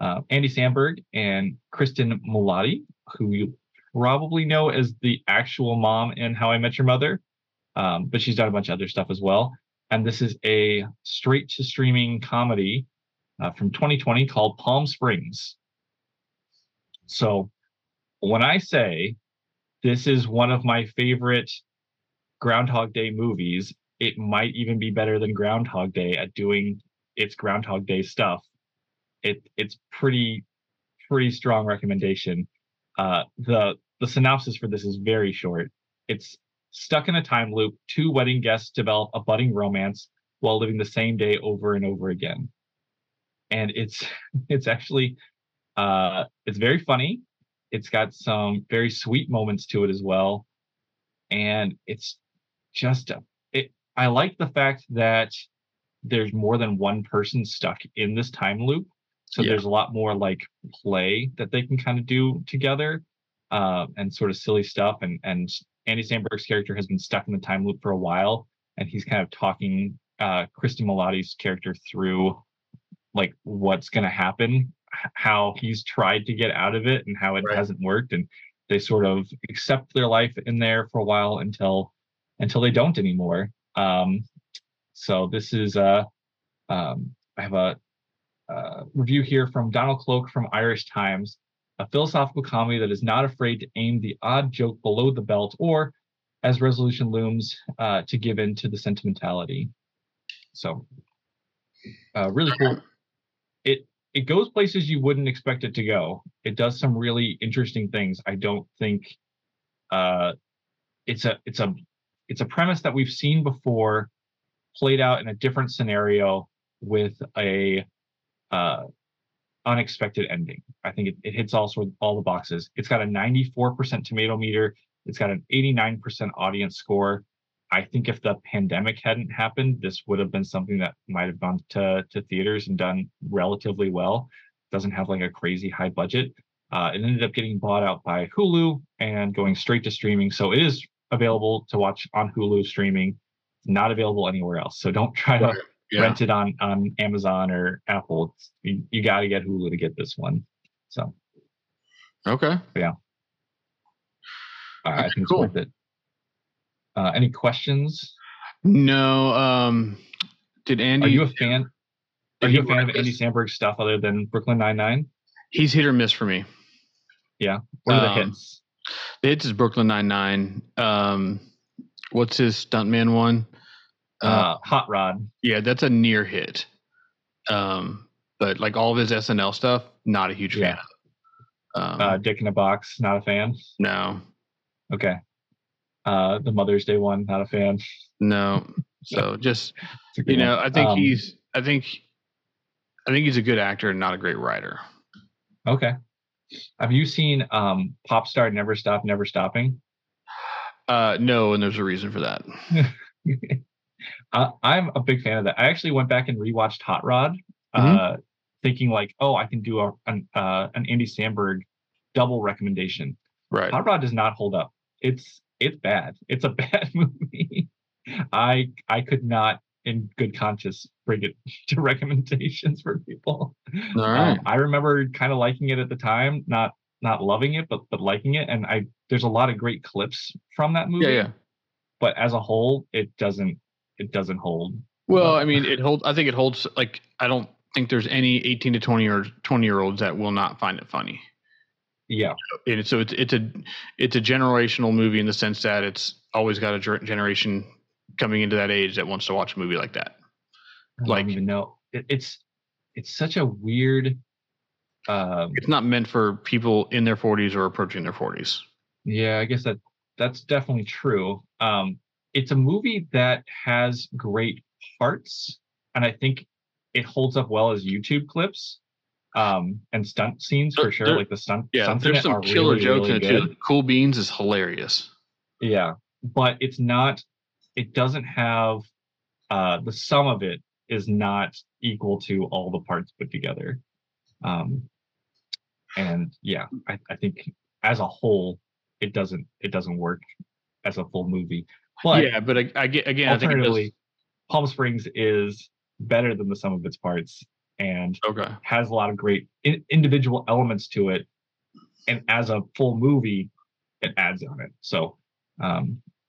Andy Samberg and Kristen Milotti, who you probably know as the actual mom in How I Met Your Mother, but she's done a bunch of other stuff as well. And this is a straight-to-streaming comedy from 2020 called Palm Springs. So when I say this is one of my favorite Groundhog Day movies, it might even be better than Groundhog Day at doing its Groundhog Day stuff. It's pretty strong recommendation. The synopsis for this is very short. It's stuck in a time loop. Two wedding guests develop a budding romance while living the same day over and over again. And it's actually it's very funny. It's got some very sweet moments to it as well. And it's just I like the fact that there's more than one person stuck in this time loop. So yeah, there's a lot more like play that they can kind of do together and sort of silly stuff. And Andy Samberg's character has been stuck in the time loop for a while. And he's kind of talking Kristen Milotti's character through like what's going to happen, how he's tried to get out of it and how it hasn't worked. And they sort of accept their life in there for a while until they don't anymore. So this is I have a review here from Donald Cloak from Irish Times, a philosophical comedy that is not afraid to aim the odd joke below the belt or, as resolution looms, to give in to the sentimentality. So really cool. It goes places you wouldn't expect it to go. It does some really interesting things. I don't think it's a premise that we've seen before played out in a different scenario with a unexpected ending. I think it hits all the boxes. It's got a 94% tomato meter. It's got an 89% audience score. I think if the pandemic hadn't happened, this would have been something that might have gone to theaters and done relatively well. It doesn't have like a crazy high budget. It ended up getting bought out by Hulu and going straight to streaming. So it is available to watch on Hulu streaming. It's not available anywhere else. So don't try to rent it on Amazon or Apple. You got to get Hulu to get this one. So okay, yeah, I think cool. It's worth it. Any questions? No. Did Andy? Are you a fan? Are you a fan of Andy Samberg's stuff other than Brooklyn Nine-Nine? He's hit or miss for me. Yeah. What are the hits? The hits is Brooklyn Nine-Nine. What's his stuntman one? Hot Rod. Yeah, that's a near hit. But like all of his SNL stuff, not a huge fan of. Dick in a Box, not a fan? No. Okay. The Mother's Day one, not a fan? No. So just, you know, I think I think he's a good actor and not a great writer. Okay. Have you seen Pop Star Never Stop, Never Stopping? No, and there's a reason for that. I'm a big fan of that. I actually went back and rewatched Hot Rod, thinking like, oh, I can do an Andy Samberg double recommendation. Right. Hot Rod does not hold up. It's bad. It's a bad movie. I could not in good conscience bring it to recommendations for people. All right. I remember kind of liking it at the time, not loving it, but liking it. And there's a lot of great clips from that movie. Yeah. But as a whole, it doesn't hold. Well, I mean, it holds like, I don't think there's any 18 to 20 or 20-year-olds that will not find it funny. Yeah. And so it's a generational movie in the sense that it's always got a generation coming into that age that wants to watch a movie like that. I don't even know. It's it's such a weird. It's not meant for people in their 40s or approaching their 40s. Yeah, I guess that's definitely true. It's a movie that has great parts, and I think it holds up well as YouTube clips and stunt scenes for sure. Like the stunt. Yeah, there's some killer jokes in it too. Cool Beans is hilarious. Yeah, but it's not. It doesn't have the sum of it is not equal to all the parts put together. And yeah, I think as a whole, it doesn't work as a full movie. But yeah, but I get again. Alternatively, I think Palm Springs is better than the sum of its parts, and has a lot of great individual elements to it. And as a full movie, it adds on it. So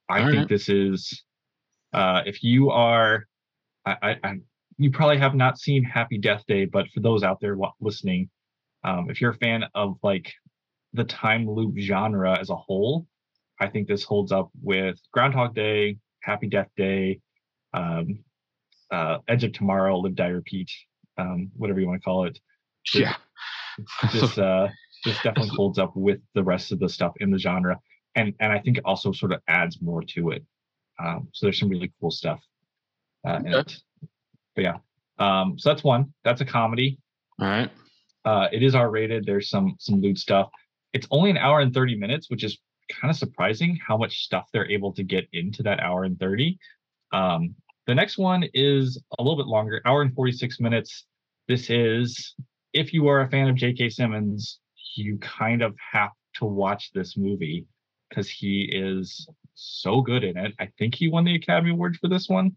I think this is if you are, you probably have not seen Happy Death Day, but for those out there listening, if you're a fan of like the time loop genre as a whole, I think this holds up with Groundhog Day, Happy Death Day, Edge of Tomorrow, Live, Die, Repeat, whatever you want to call it. This definitely holds up with the rest of the stuff in the genre. And I think it also sort of adds more to it. So there's some really cool stuff in it. But yeah, so that's one. That's a comedy. All right. It is R-rated. There's some lewd stuff. It's only an hour and 30 minutes, which is kind of surprising how much stuff they're able to get into that hour and 30. The next one is a little bit longer, hour and 46 minutes. This is, if you are a fan of J.K. Simmons, you kind of have to watch this movie because he is so good in it. I think he won the Academy Award for this one.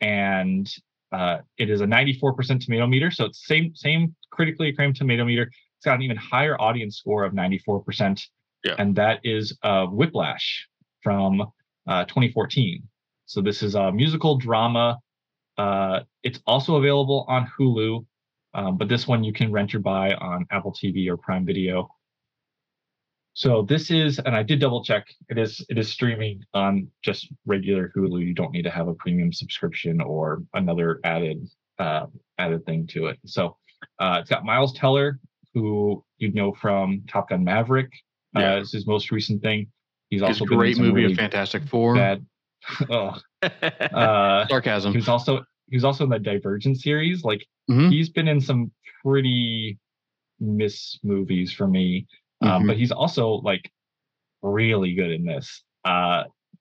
And it is a 94% tomato meter. So it's same critically acclaimed tomato meter. It's got an even higher audience score of 94%. Yeah. And that is Whiplash from 2014. So this is a musical drama. It's also available on Hulu, but this one you can rent or buy on Apple TV or Prime Video. So this is, and I did double check, it is streaming on just regular Hulu. You don't need to have a premium subscription or another added thing to it. So it's got Miles Teller, who you'd know from Top Gun Maverick. Yeah. It's his most recent thing. He's also been in some movie really of Fantastic Four. Sarcasm. He was also in the Divergent series. Like he's been in some pretty miss movies for me. But he's also like really good in this.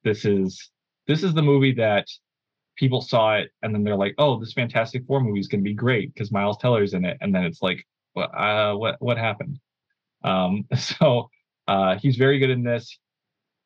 This is the movie that people saw it and then they're like, "Oh, this Fantastic Four movie is going to be great because Miles Teller's in it." And then it's like, what happened?" So he's very good in this.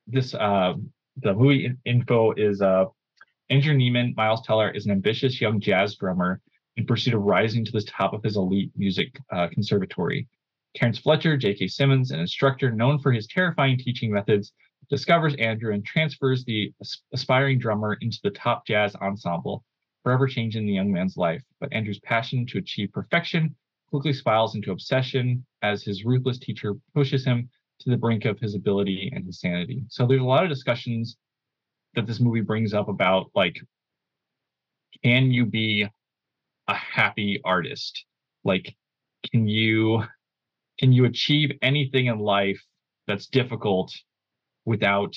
The movie info is Andrew Neiman, Miles Teller, is an ambitious young jazz drummer in pursuit of rising to the top of his elite music conservatory. Terrence Fletcher, J.K. Simmons, an instructor known for his terrifying teaching methods, discovers Andrew and transfers the aspiring drummer into the top jazz ensemble, forever changing the young man's life. But Andrew's passion to achieve perfection quickly spirals into obsession as his ruthless teacher pushes him to the brink of his ability and his sanity. So there's a lot of discussions that this movie brings up about, like, can you be a happy artist? Like, can you achieve anything in life that's difficult without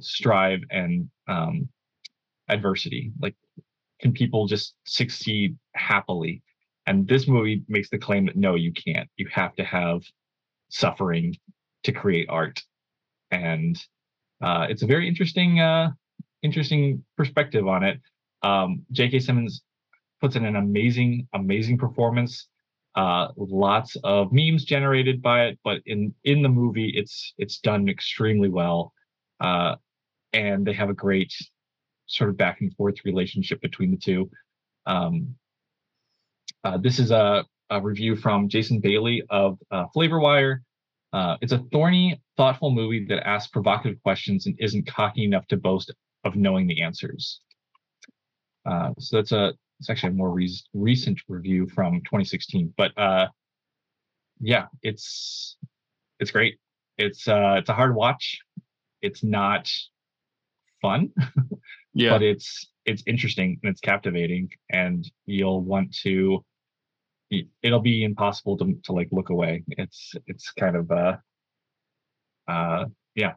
strive and adversity? Like, can people just succeed happily? And this movie makes the claim that no, you can't. You have to have suffering to create art. And it's a very interesting perspective on it. J.K. Simmons puts in an amazing performance. Lots of memes generated by it, but in the movie, it's done extremely well, and they have a great sort of back and forth relationship between the two. This is a review from Jason Bailey of Flavor Wire. It's a thorny, thoughtful movie that asks provocative questions and isn't cocky enough to boast of knowing the answers. So that's it's actually a more recent review from 2016, but yeah, it's great. It's a hard watch. It's not fun, yeah, but it's it's interesting and it's captivating, and you'll want to. It'll be impossible to like look away. It's kind of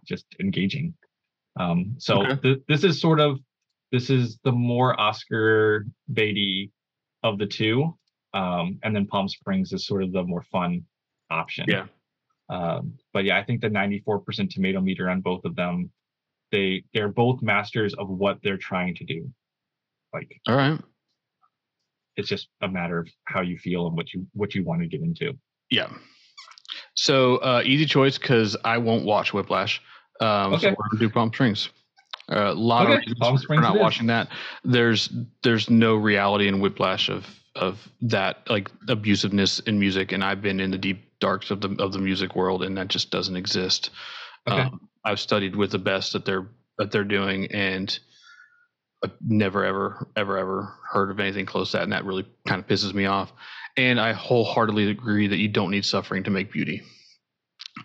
just engaging. This is the more Oscar baity of the two, and then Palm Springs is sort of the more fun option. Yeah. But yeah, I think the 94% tomato meter on both of them, they're both masters of what they're trying to do. Like, all right, it's just a matter of how you feel and what you want to get into. Yeah. So easy choice, because I won't watch Whiplash. So we're gonna do Palm Springs. A lot of reasons for not watching that. There's no reality in Whiplash of that, like, abusiveness in music, and I've been in the deep darks of the music world, and that just doesn't exist. Okay. I've studied with the best that they're doing, and I've never ever heard of anything close to that, and that really kind of pisses me off. And I wholeheartedly agree that you don't need suffering to make beauty.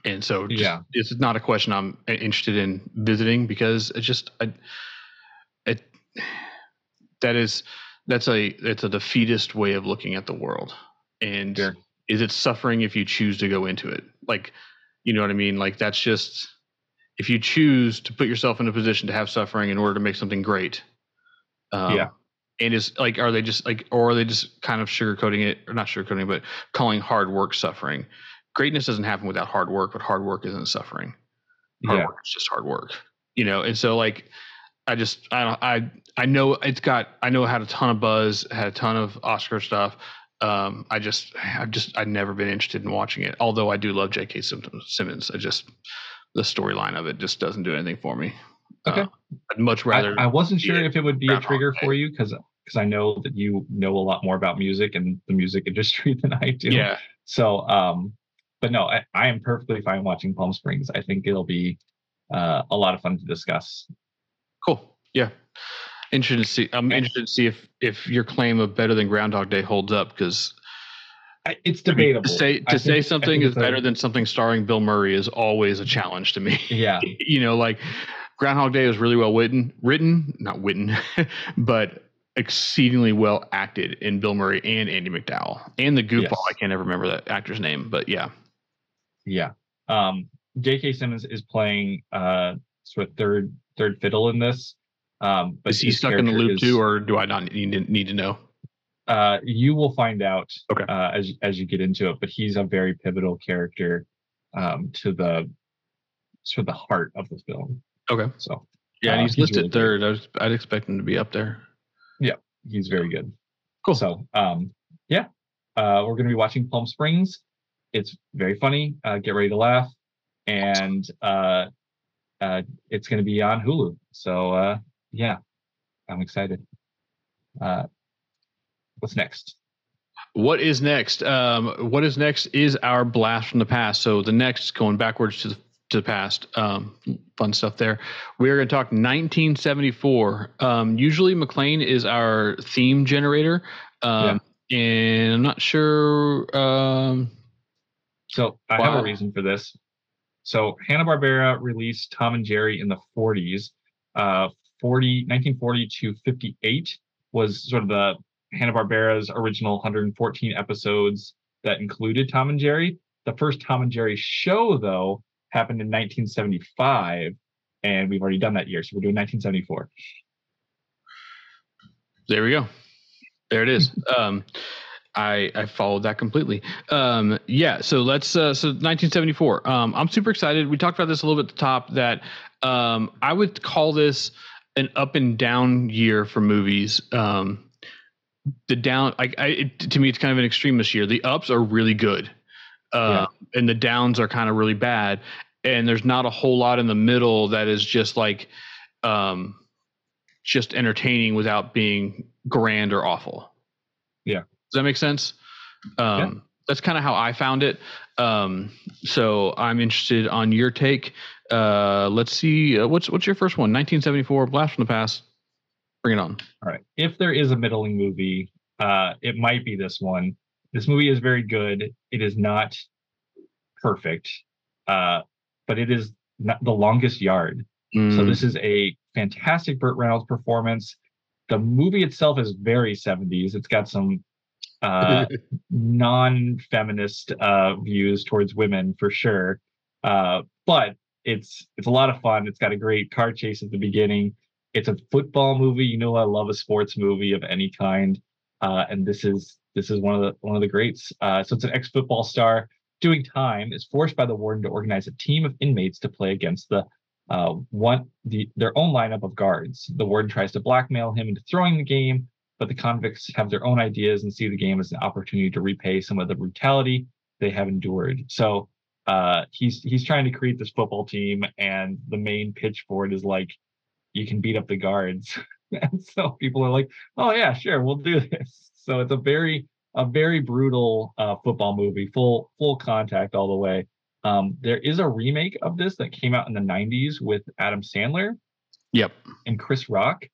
And so it's not a question I'm interested in visiting, because it's a defeatist way of looking at the world. And sure. Is it suffering if you choose to go into it? Like, you know what I mean? Like, that's just, if you choose to put yourself in a position to have suffering in order to make something great. And it's like, are they just kind of sugarcoating it, or not sugarcoating, but calling hard work suffering? Greatness doesn't happen without hard work, but hard work isn't suffering. Hard work is just hard work, you know? And so, like, I know it had a ton of buzz, had a ton of Oscar stuff. I've never been interested in watching it. Although I do love J.K. Simmons. The storyline of it just doesn't do anything for me. Okay. I'd much rather. I wasn't sure if it would be a trigger for you, because I know that you know a lot more about music and the music industry than I do. Yeah. So, but no, I am perfectly fine watching Palm Springs. I think it'll be a lot of fun to discuss. Cool. Yeah. Interested to see. I'm interested to see if your claim of better than Groundhog Day holds up, because it's debatable. To say something is better than something starring Bill Murray is always a challenge to me. Yeah. You know, like, Groundhog Day was really well written, but exceedingly well acted in Bill Murray and Andy McDowell and the goofball. Yes. I can't ever remember that actor's name, but yeah. Yeah. J.K. Simmons is playing sort of third fiddle in this. But is he stuck in the loop too, or do I not need to know? You will find out as you get into it, but he's a very pivotal character to the sort of the heart of the film. Okay. So yeah, and he's listed really third. I'd expect him to be up there. Yeah, he's very good. Cool. So we're going to be watching Palm Springs. It's very funny. Get ready to laugh, and it's going to be on Hulu. So I'm excited. What's next? What is next? Is our blast from the past. So the next, going backwards to the past, fun stuff there. We're going to talk 1974. Usually McLean is our theme generator. And I'm not sure. So I have a reason for this. So Hanna-Barbera released Tom and Jerry in the 40s. 1940 to 58 was sort of the Hanna-Barbera's original 114 episodes that included Tom and Jerry. The first Tom and Jerry show, though, happened in 1975, and we've already done that year, so we're doing 1974. There we go. There it is. I followed that completely. So let's 1974. I'm super excited. We talked about this a little bit at the top, that I would call this an up and down year for movies. To me, it's kind of an extreme this year. The ups are really good, and the downs are kind of really bad. And there's not a whole lot in the middle that is just like, just entertaining without being grand or awful. Yeah. Does that make sense? That's kind of how I found it. So I'm interested on your take. Let's see. What's your first one? 1974, Blast from the Past. Bring it on. All right. If there is a middling movie, it might be this one. This movie is very good. It is not perfect, but it is not The Longest Yard. So this is a fantastic Burt Reynolds performance. The movie itself is very 70s. It's got some non-feminist views towards women for sure. But it's a lot of fun. It's got a great car chase at the beginning. It's a football movie. You know, I love a sports movie of any kind. And this is one of the greats. So it's an ex-football star doing time, is forced by the warden to organize a team of inmates to play against their own lineup of guards. The warden tries to blackmail him into throwing the game, but the convicts have their own ideas and see the game as an opportunity to repay some of the brutality they have endured. So he's trying to create this football team, and the main pitch for it is like, you can beat up the guards. And so people are like, oh yeah, sure, we'll do this. So it's a very brutal football movie, full contact all the way. There is a remake of this that came out in the 90s with Adam Sandler, yep, and Chris Rock.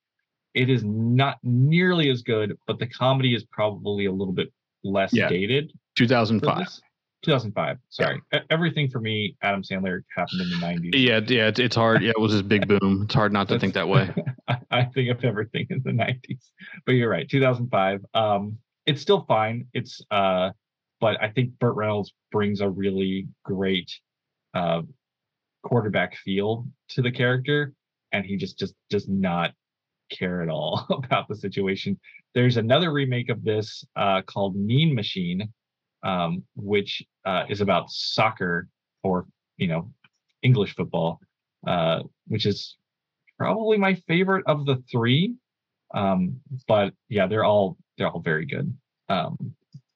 It is not nearly as good, but the comedy is probably a little bit less dated. 2005. Sorry. Yeah. Everything for me, Adam Sandler, happened in the 90s. Yeah. It's hard. Yeah, it was his big boom. It's hard not to think that way. I think of everything in the 90s, but you're right. 2005. It's still fine. It's but I think Burt Reynolds brings a really great quarterback feel to the character, and he just does not care at all about the situation. There's another remake of this called Mean Machine, which is about soccer, or English football, which is probably my favorite of the three. But yeah, they're all very good. But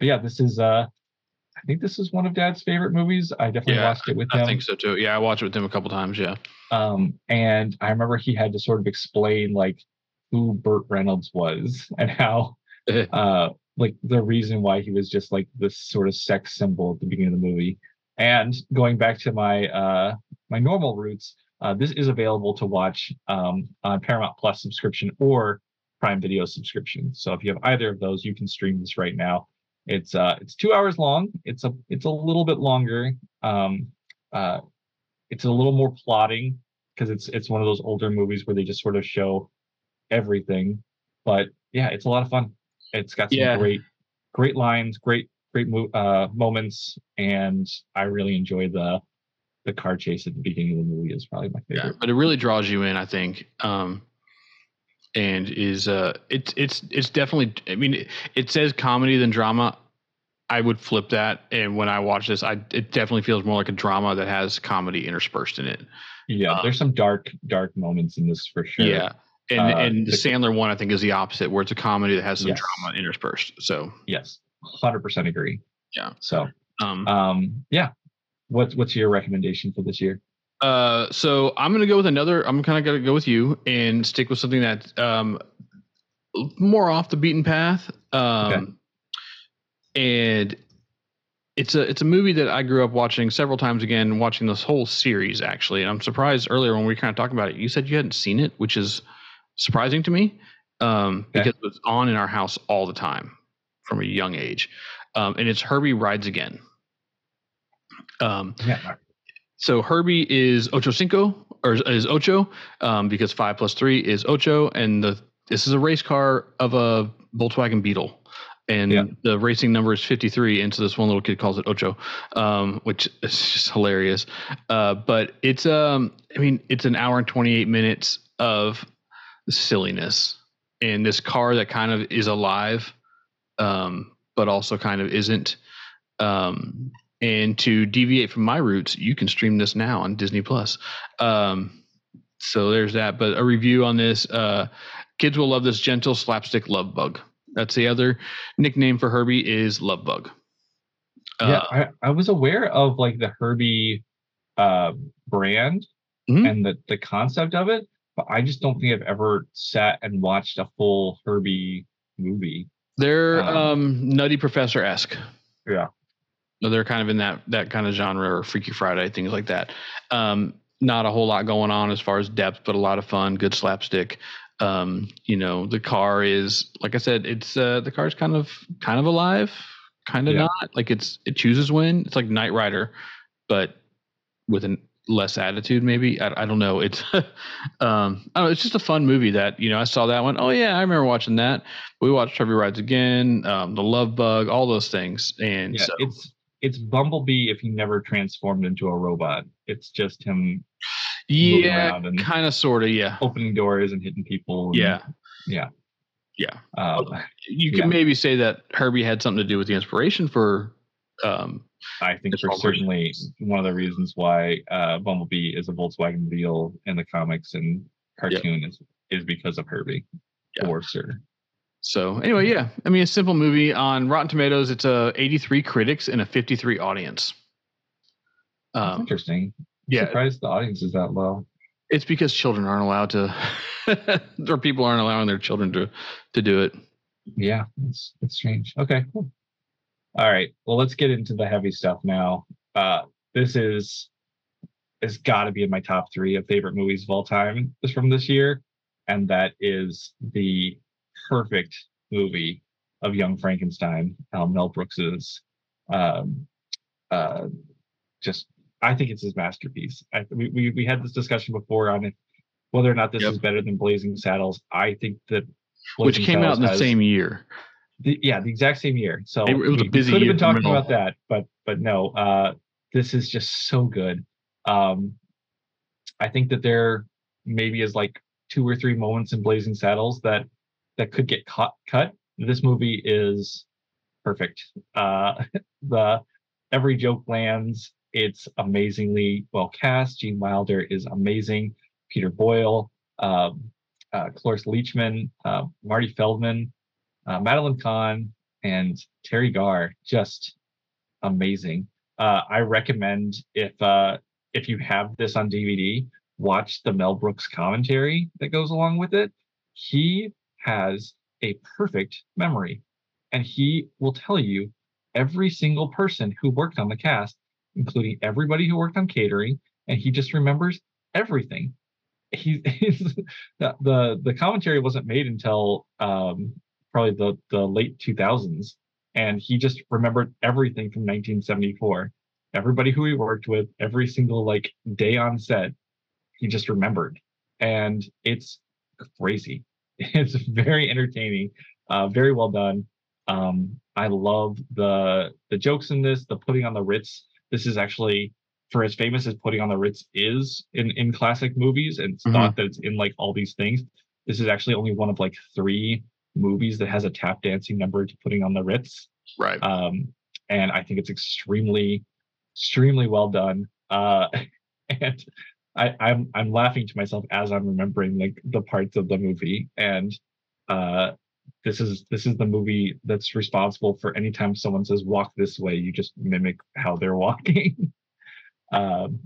yeah, this is I think this is one of Dad's favorite movies. I definitely watched it with him. I think so too. Yeah, I watched it with him a couple times. Yeah. And I remember he had to sort of explain like who Burt Reynolds was and how like the reason why he was just like this sort of sex symbol at the beginning of the movie. And going back to my my normal roots, this is available to watch on Paramount Plus subscription or Prime Video subscription. So if you have either of those, you can stream this right now. It's 2 hours long. It's a little bit longer. It's a little more plotting because it's one of those older movies where they just sort of show everything. But yeah, it's a lot of fun. It's got some great lines, great moments, and I really enjoy the car chase at the beginning of the movie is probably my favorite. Yeah, but it really draws you in, I think. And is it's definitely, I mean, it says comedy than drama. I would flip that, and when I watch this, it definitely feels more like a drama that has comedy interspersed in it. Yeah, there's some dark moments in this for sure. Yeah, and the Sandler one I think is the opposite, where it's a comedy that has some drama interspersed. So yes, 100% agree. Yeah. So yeah, what's your recommendation for this year? So I'm going to go with another, I'm kind of going to go with you and stick with something that's, more off the beaten path. And it's a movie that I grew up watching several times, again, watching this whole series actually. And I'm surprised earlier when we were kind of talking about it, you said you hadn't seen it, which is surprising to me, because it was on in our house all the time from a young age. And it's Herbie Rides Again. So Herbie is Ocho Cinco, or is Ocho, because 5 + 3 is Ocho, and this is a race car of a Volkswagen Beetle, and the racing number is 53, and so this one little kid calls it Ocho, which is just hilarious. But it's it's an hour and 28 minutes of silliness, and this car that kind of is alive, but also kind of isn't. And to deviate from my roots, you can stream this now on Disney Plus. So there's that. But a review on this, kids will love this gentle slapstick love bug. That's the other nickname for Herbie, is love bug. I was aware of like the Herbie brand and the concept of it, but I just don't think I've ever sat and watched a full Herbie movie. They're Nutty Professor-esque. Yeah. No, they're kind of in that kind of genre, or Freaky Friday, things like that. Not a whole lot going on as far as depth, but a lot of fun, good slapstick. The car is, like I said, it's the car's kind of alive, kind of not. Like it chooses when. It's like Knight Rider, but with an less attitude, maybe. I don't know. It's I don't know, it's just a fun movie that, you know, I saw that one. Oh yeah, I remember watching that. We watched Trevor Rides Again, The Love Bug, all those things. And yeah, so it's Bumblebee if he never transformed into a robot. It's just him. Yeah, kind of, sort of. Yeah, opening doors and hitting people. And, yeah. You could maybe say that Herbie had something to do with the inspiration for. I think for certainly one of the reasons why Bumblebee is a Volkswagen Beetle in the comics and cartoon is because of Herbie, for sure. So anyway, yeah, I mean, a simple movie. On Rotten Tomatoes, it's a 83 critics and a 53 audience. That's interesting. I'm surprised the audience is that low. It's because children aren't allowed to, or people aren't allowing their children to do it. Yeah, it's strange. Okay, cool. All right, well, let's get into the heavy stuff now. This has got to be in my top three of favorite movies of all time from this year, and that is the perfect movie of Young Frankenstein, Mel Brooks's. I think it's his masterpiece. We had this discussion before on whether or not this is better than Blazing Saddles. I think that Blazing Saddles came out in the same year. The exact same year. So it was a busy year. We could have been talking about that, but no. This is just so good. I think that there maybe is like two or three moments in Blazing Saddles that could get cut. This movie is perfect. Every joke lands. It's amazingly well cast. Gene Wilder is amazing. Peter Boyle, Cloris Leachman, Marty Feldman. Madeline Kahn and Terry Garr, just amazing. I recommend if you have this on DVD, watch the Mel Brooks commentary that goes along with it. He has a perfect memory, and he will tell you every single person who worked on the cast, including everybody who worked on catering, and he just remembers everything. The commentary wasn't made until probably the late 2000s, and he just remembered everything from 1974. Everybody who he worked with, every single day on set, he just remembered, and it's crazy. It's very entertaining, very well done. I love the jokes in this. The putting on the Ritz. This is actually, for as famous as putting on the Ritz is in classic movies, and it's thought that it's in all these things. This is actually only one of three movies that has a tap dancing number to putting on the Ritz, right? And I think it's extremely well done. And I'm laughing to myself as I'm remembering the parts of the movie. And this is the movie that's responsible for anytime someone says walk this way, you just mimic how they're walking. And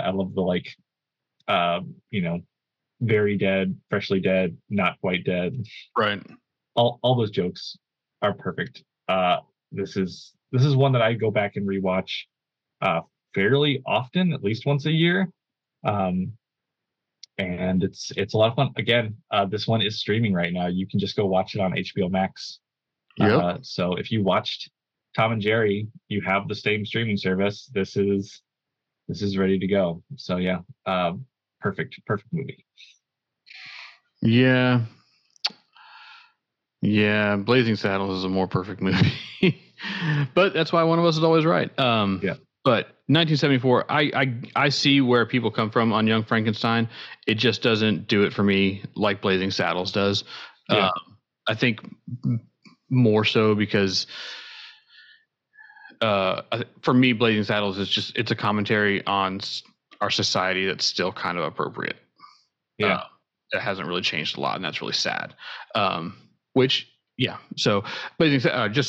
I love the very dead, freshly dead, not quite dead. Right. All those jokes are perfect. This is one that I go back and rewatch fairly often, at least once a year. And it's a lot of fun. Again, this one is streaming right now. You can just go watch it on HBO Max. Yeah. So if you watched Tom and Jerry, you have the same streaming service. This is ready to go. So yeah. Perfect movie. Yeah, Blazing Saddles is a more perfect movie. But that's why one of us is always right. But 1974, I see where people come from on Young Frankenstein. It just doesn't do it for me like Blazing Saddles does. Yeah. I think more so because for me, Blazing Saddles is just, it's a commentary on our society that's still kind of appropriate. Yeah. That hasn't really changed a lot, and that's really sad. So just so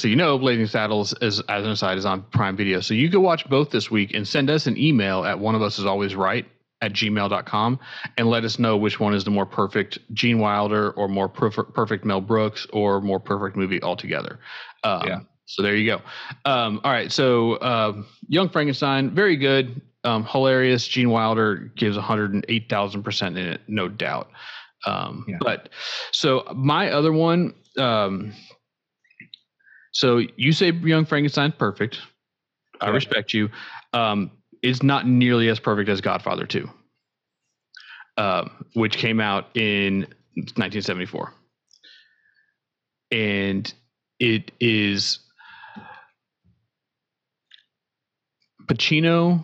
you know, Blazing Saddles, as an aside, is on Prime Video. So you can watch both this week and send us an email at oneofusisalwaysright@gmail.com and let us know which one is the more perfect Gene Wilder or more perfect Mel Brooks or more perfect movie altogether. So there you go. All right. So Young Frankenstein, very good. Hilarious. Gene Wilder gives 108,000% in it, no doubt. But so my other one, so you say Young Frankenstein's perfect. I respect you. is not nearly as perfect as Godfather 2, which came out in 1974. And it is Pacino,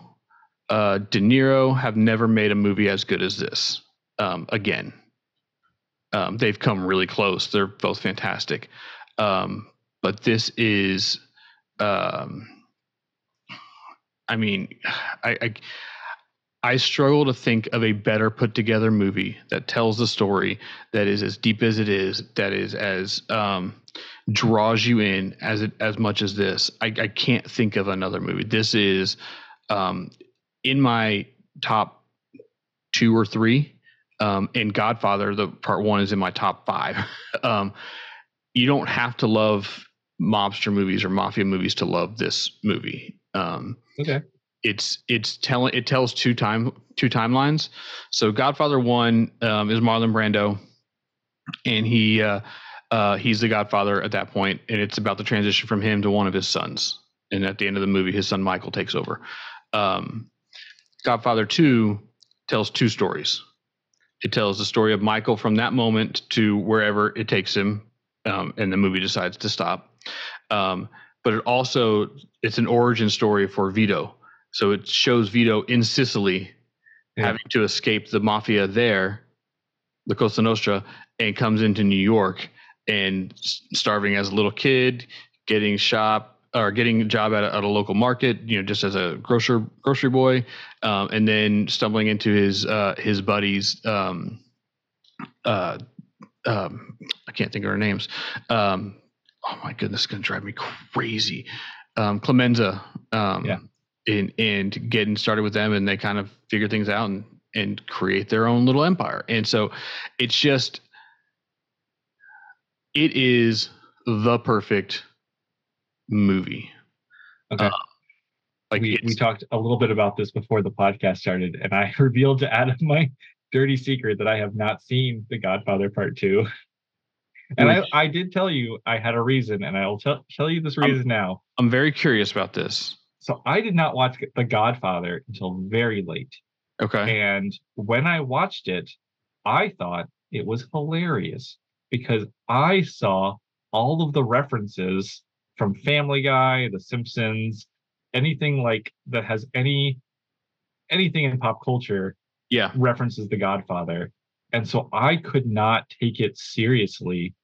De Niro have never made a movie as good as this. Again, they've come really close. They're both fantastic. But this is, I mean, I struggle to think of a better put together movie that tells the story, that is as deep as it is, that is as draws you in as much as this. I can't think of another movie. This is in my top 2 or 3. And Godfather, the part 1 is in my top 5. You don't have to love mobster movies or mafia movies to love this movie. Okay. It tells two timelines. So Godfather 1 is Marlon Brando, and he's the Godfather at that point, and it's about the transition from him to one of his sons. And at the end of the movie, his son Michael takes over. Godfather 2 tells 2 stories. It tells the story of Michael from that moment to wherever it takes him, and the movie decides to stop. But it also, it's an origin story for Vito. So it shows Vito in Sicily, having to escape the mafia there, the Cosa Nostra, and comes into New York and starving as a little kid, getting a job at a local market, just as a grocery boy, and then stumbling into his buddies. I can't think of her names. Oh my goodness, it's gonna drive me crazy. Clemenza. And getting started with them, and they kind of figure things out and create their own little empire. And so it's just, it is the perfect movie. Okay. We talked a little bit about this before the podcast started, and I revealed to Adam my dirty secret that I have not seen The Godfather Part 2. And I did tell you I had a reason, and I'll tell you this reason now. I'm very curious about this. So I did not watch The Godfather until very late. Okay. And when I watched it, I thought it was hilarious because I saw all of the references from Family Guy, The Simpsons, anything like that has anything in pop culture references The Godfather. And so I could not take it seriously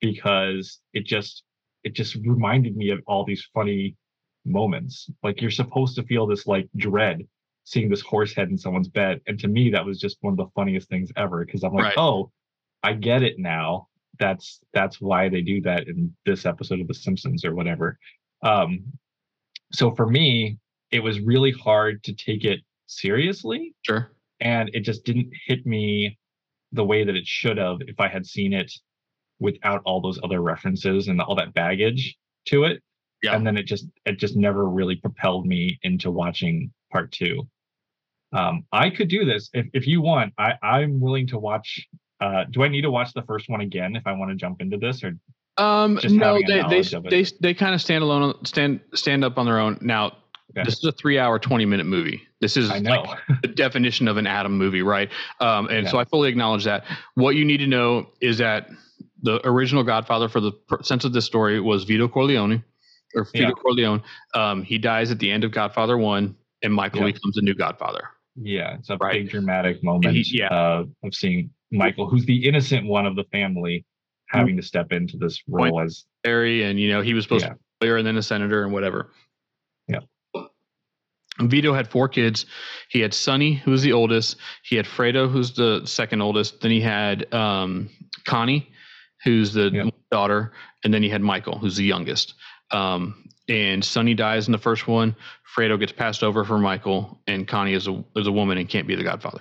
because it just reminded me of all these funny moments. Like, you're supposed to feel this like dread seeing this horse head in someone's bed. And to me, that was just one of the funniest things ever because I'm like, Oh, I get it now. That's why they do that in this episode of The Simpsons or whatever. So for me, it was really hard to take it seriously. Sure. And it just didn't hit me the way that it should have if I had seen it without all those other references and all that baggage to it. Yeah. And then it just never really propelled me into watching part 2. I could do this if you want. I'm willing to watch. Do I need to watch the first one again if I want to jump into this, or just no? They kind of stand alone, stand up on their own. Now, This is a 3-hour, 20-minute movie. This is like the definition of an Adam movie, right? So I fully acknowledge that. What you need to know is that the original Godfather, for the sense of this story, was Vito Corleone. Or Vito Corleone, he dies at the end of Godfather 1, and Michael becomes a new Godfather. Yeah, it's a big dramatic moment of seeing Michael, who's the innocent one of the family, having to step into this role as Harry, and he was supposed to be a lawyer and then a senator and whatever. Yeah. Vito had 4 kids. He had Sonny, who was the oldest. He had Fredo, who's the second oldest. Then he had Connie, who's the daughter, and then he had Michael, who's the youngest. And Sonny dies in the first one. Fredo gets passed over for Michael, and Connie is a woman and can't be the Godfather.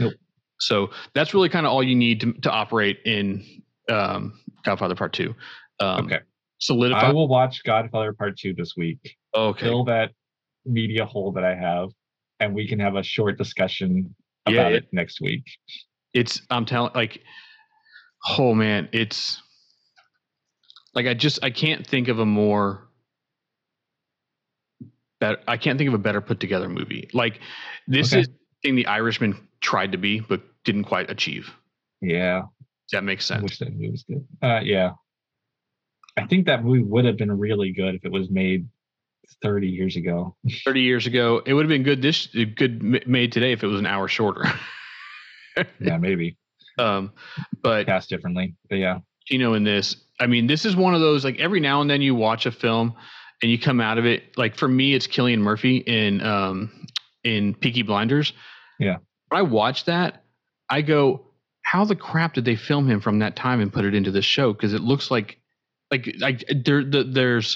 Nope. So that's really kind of all you need to operate in Godfather Part 2. Okay. Solidify. I will watch Godfather Part 2 this week. Okay. Fill that media hole that I have, and we can have a short discussion about it next week. I can't think of a more better. I can't think of a better put together movie. Like this is the thing The Irishman tried to be, but didn't quite achieve. Yeah. That makes sense. I wish that movie was good. Yeah. I think that movie would have been really good if it was made 30 years ago. 30 years ago. It would have been good. Made today if it was an hour shorter. Yeah, maybe. But cast differently. But yeah. Gino in this, I mean, this is one of those, like every now and then you watch a film and you come out of it. Like for me, it's Cillian Murphy in Peaky Blinders. Yeah. When I watch that, I go, how the crap did they film him from that time and put it into this show? Cause it looks like there's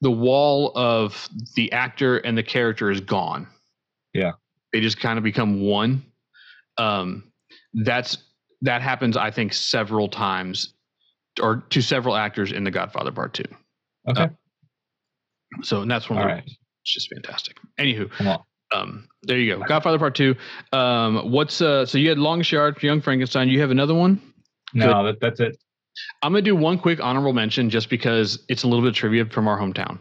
the wall of the actor and the character is gone. Yeah. They just kind of become one. That happens, I think, several times or to several actors in The Godfather Part 2. Okay. So and that's one. All right. It's just fantastic. Anywho. There you go. Godfather Part 2. So you had Longest Yard, Young Frankenstein. You have another one? No, that's it. I'm going to do one quick honorable mention just because it's a little bit of trivia from our hometown.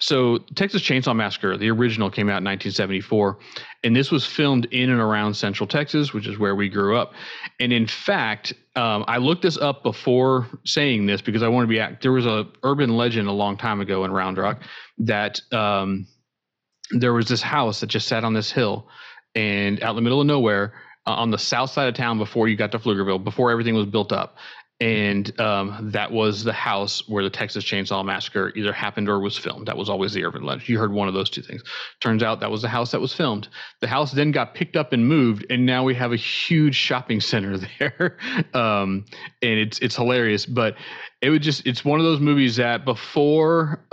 So Texas Chainsaw Massacre, the original, came out in 1974, and this was filmed in and around Central Texas, which is where we grew up. And in fact, I looked this up before saying this because I wanted to be accurate. There was a urban legend a long time ago in Round Rock that there was this house that just sat on this hill and out in the middle of nowhere on the south side of town before you got to Pflugerville, before everything was built up. And that was the house where the Texas Chainsaw Massacre either happened or was filmed. That was always the urban legend. You heard one of those two things. Turns out that was the house that was filmed. The house then got picked up and moved, and now we have a huge shopping center there. And it's hilarious, but it's one of those movies that before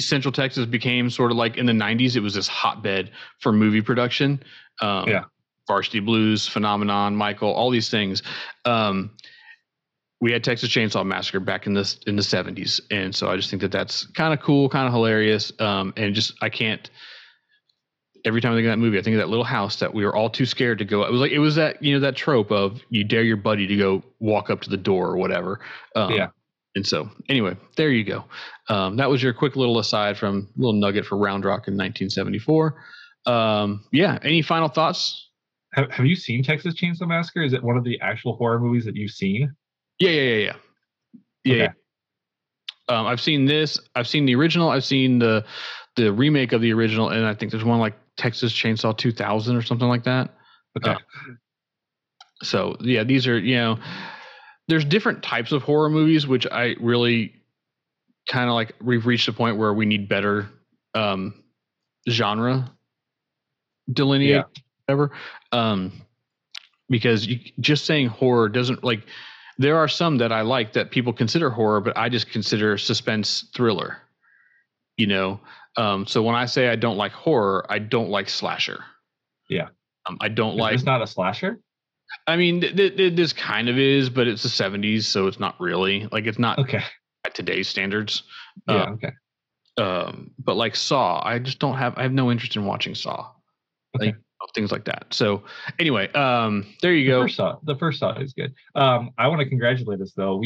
Central Texas became sort of like in the 90s, it was this hotbed for movie production. Varsity Blues, Phenomenon, Michael, all these things. We had Texas Chainsaw Massacre back in the 70s, and so I just think that's kind of cool, kind of hilarious, and just I can't. Every time I think of that movie, I think of that little house that we were all too scared to go. It was that that trope of you dare your buddy to go walk up to the door or whatever. And so anyway, there you go. That was your quick little aside from little nugget for Round Rock in 1974. Any final thoughts? Have you seen Texas Chainsaw Massacre? Is it one of the actual horror movies that you've seen? Yeah. I've seen this. I've seen the original. I've seen the remake of the original, and I think there's one like Texas Chainsaw 2000 or something like that. Okay. So yeah, these are there's different types of horror movies, which I really kind of like. We've reached a point where we need better genre delineate, whatever, because just saying horror doesn't, like, there are some that I like that people consider horror, but I just consider suspense thriller, so when I say I don't like horror, I don't like slasher. I don't like. It's not a slasher. I mean, this kind of is, but it's the 70s, so it's not really like, it's not okay at today's standards. But like Saw, I just don't have. I have no interest in watching Saw. Okay. Things like that. So anyway, there you go. The first Saw is good. I want to congratulate us though.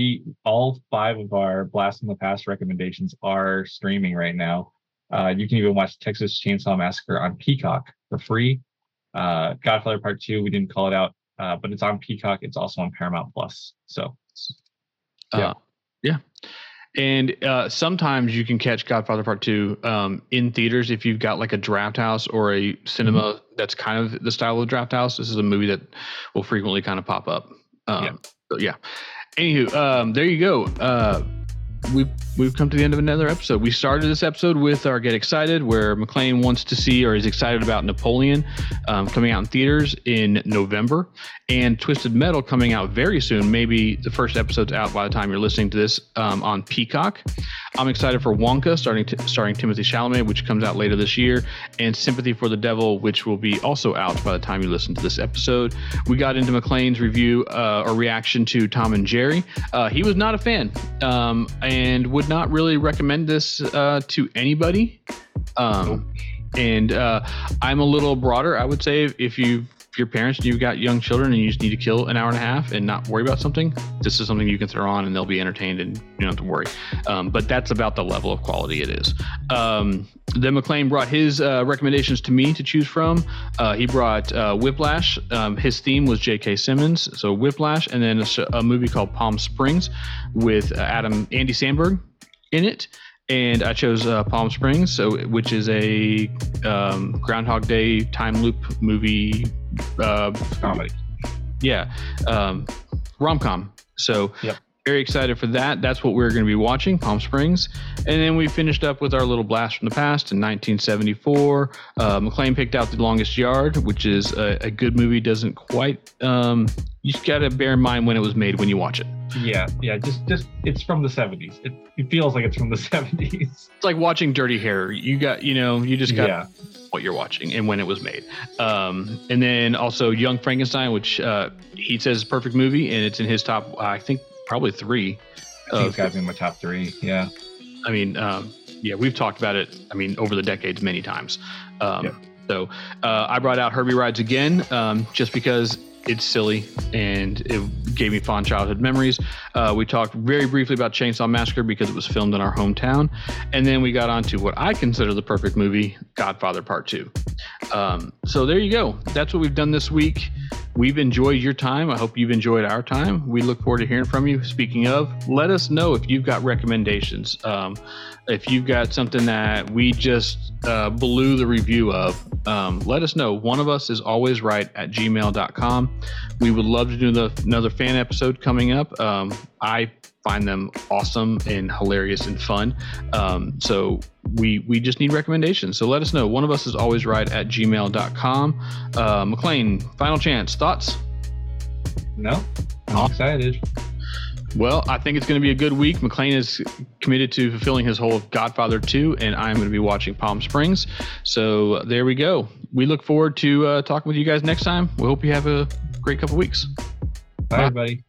All five of our Blast from the Past recommendations are streaming right now. You can even watch Texas Chainsaw Massacre on Peacock for free. Godfather Part 2, we didn't call it out, but it's on Peacock. It's also on Paramount Plus. So yeah. And sometimes you can catch Godfather Part 2 in theaters if you've got like a draft house or a cinema that's kind of the style of draft house. This is a movie that will frequently kind of pop up. Anywho, there you go. We've come to the end of another episode. We started this episode with our Get Excited, where McLean wants to see or is excited about Napoleon coming out in theaters in November, and Twisted Metal coming out very soon. Maybe the first episode's out by the time you're listening to this on Peacock. I'm excited for Wonka, starring Timothée Chalamet, which comes out later this year, and Sympathy for the Devil, which will be also out by the time you listen to this episode. We got into McLean's review or reaction to Tom and Jerry. He was not a fan. And would not really recommend this to anybody. And I'm a little broader. I would say if you you're parents and you've got young children and you just need to kill an hour and a half and not worry about something, this is something you can throw on and they'll be entertained and you don't have to worry. But that's about the level of quality it is. Then McClane brought his recommendations to me to choose from. He brought Whiplash. His theme was J.K. Simmons, so Whiplash, and then a movie called Palm Springs with Andy Samberg in it. And I chose Palm Springs, which is a Groundhog Day time loop movie. Comedy. Yeah. Rom-com. So yep. Very excited for that. That's what we're going to be watching, Palm Springs. And then we finished up with our little blast from the past in 1974. McClane picked out The Longest Yard, which is a good movie. Doesn't quite... you just got to bear in mind when it was made when you watch it. Yeah. Just it's from the 70s. It feels like it's from the 70s. It's like watching Dirty Hair. You just got what you're watching and when it was made. And then also Young Frankenstein, which he says is a perfect movie, and it's in his top, I think, probably three. I think it's got to be in my top three. Yeah. I mean, we've talked about it. I mean, over the decades, many times. So I brought out Herbie Rides Again, just because. It's silly, and it gave me fond childhood memories. We talked very briefly about Chainsaw Massacre because it was filmed in our hometown. And then we got on to what I consider the perfect movie, Godfather Part 2. So there you go. That's what we've done this week. We've enjoyed your time. I hope you've enjoyed our time. We look forward to hearing from you. Speaking of, let us know if you've got recommendations. If you've got something that we just blew the review of, let us know. One of us is always right at gmail.com. We would love to do another fan episode coming up. I find them awesome and hilarious and fun. So we just need recommendations. So let us know. One of us is always right at gmail.com. McClane, final chance. Thoughts? No, I'm excited. Well, I think it's going to be a good week. McClane is committed to fulfilling his whole of Godfather 2, and I'm going to be watching Palm Springs. So there we go. We look forward to talking with you guys next time. We hope you have a great couple weeks. Bye. Everybody.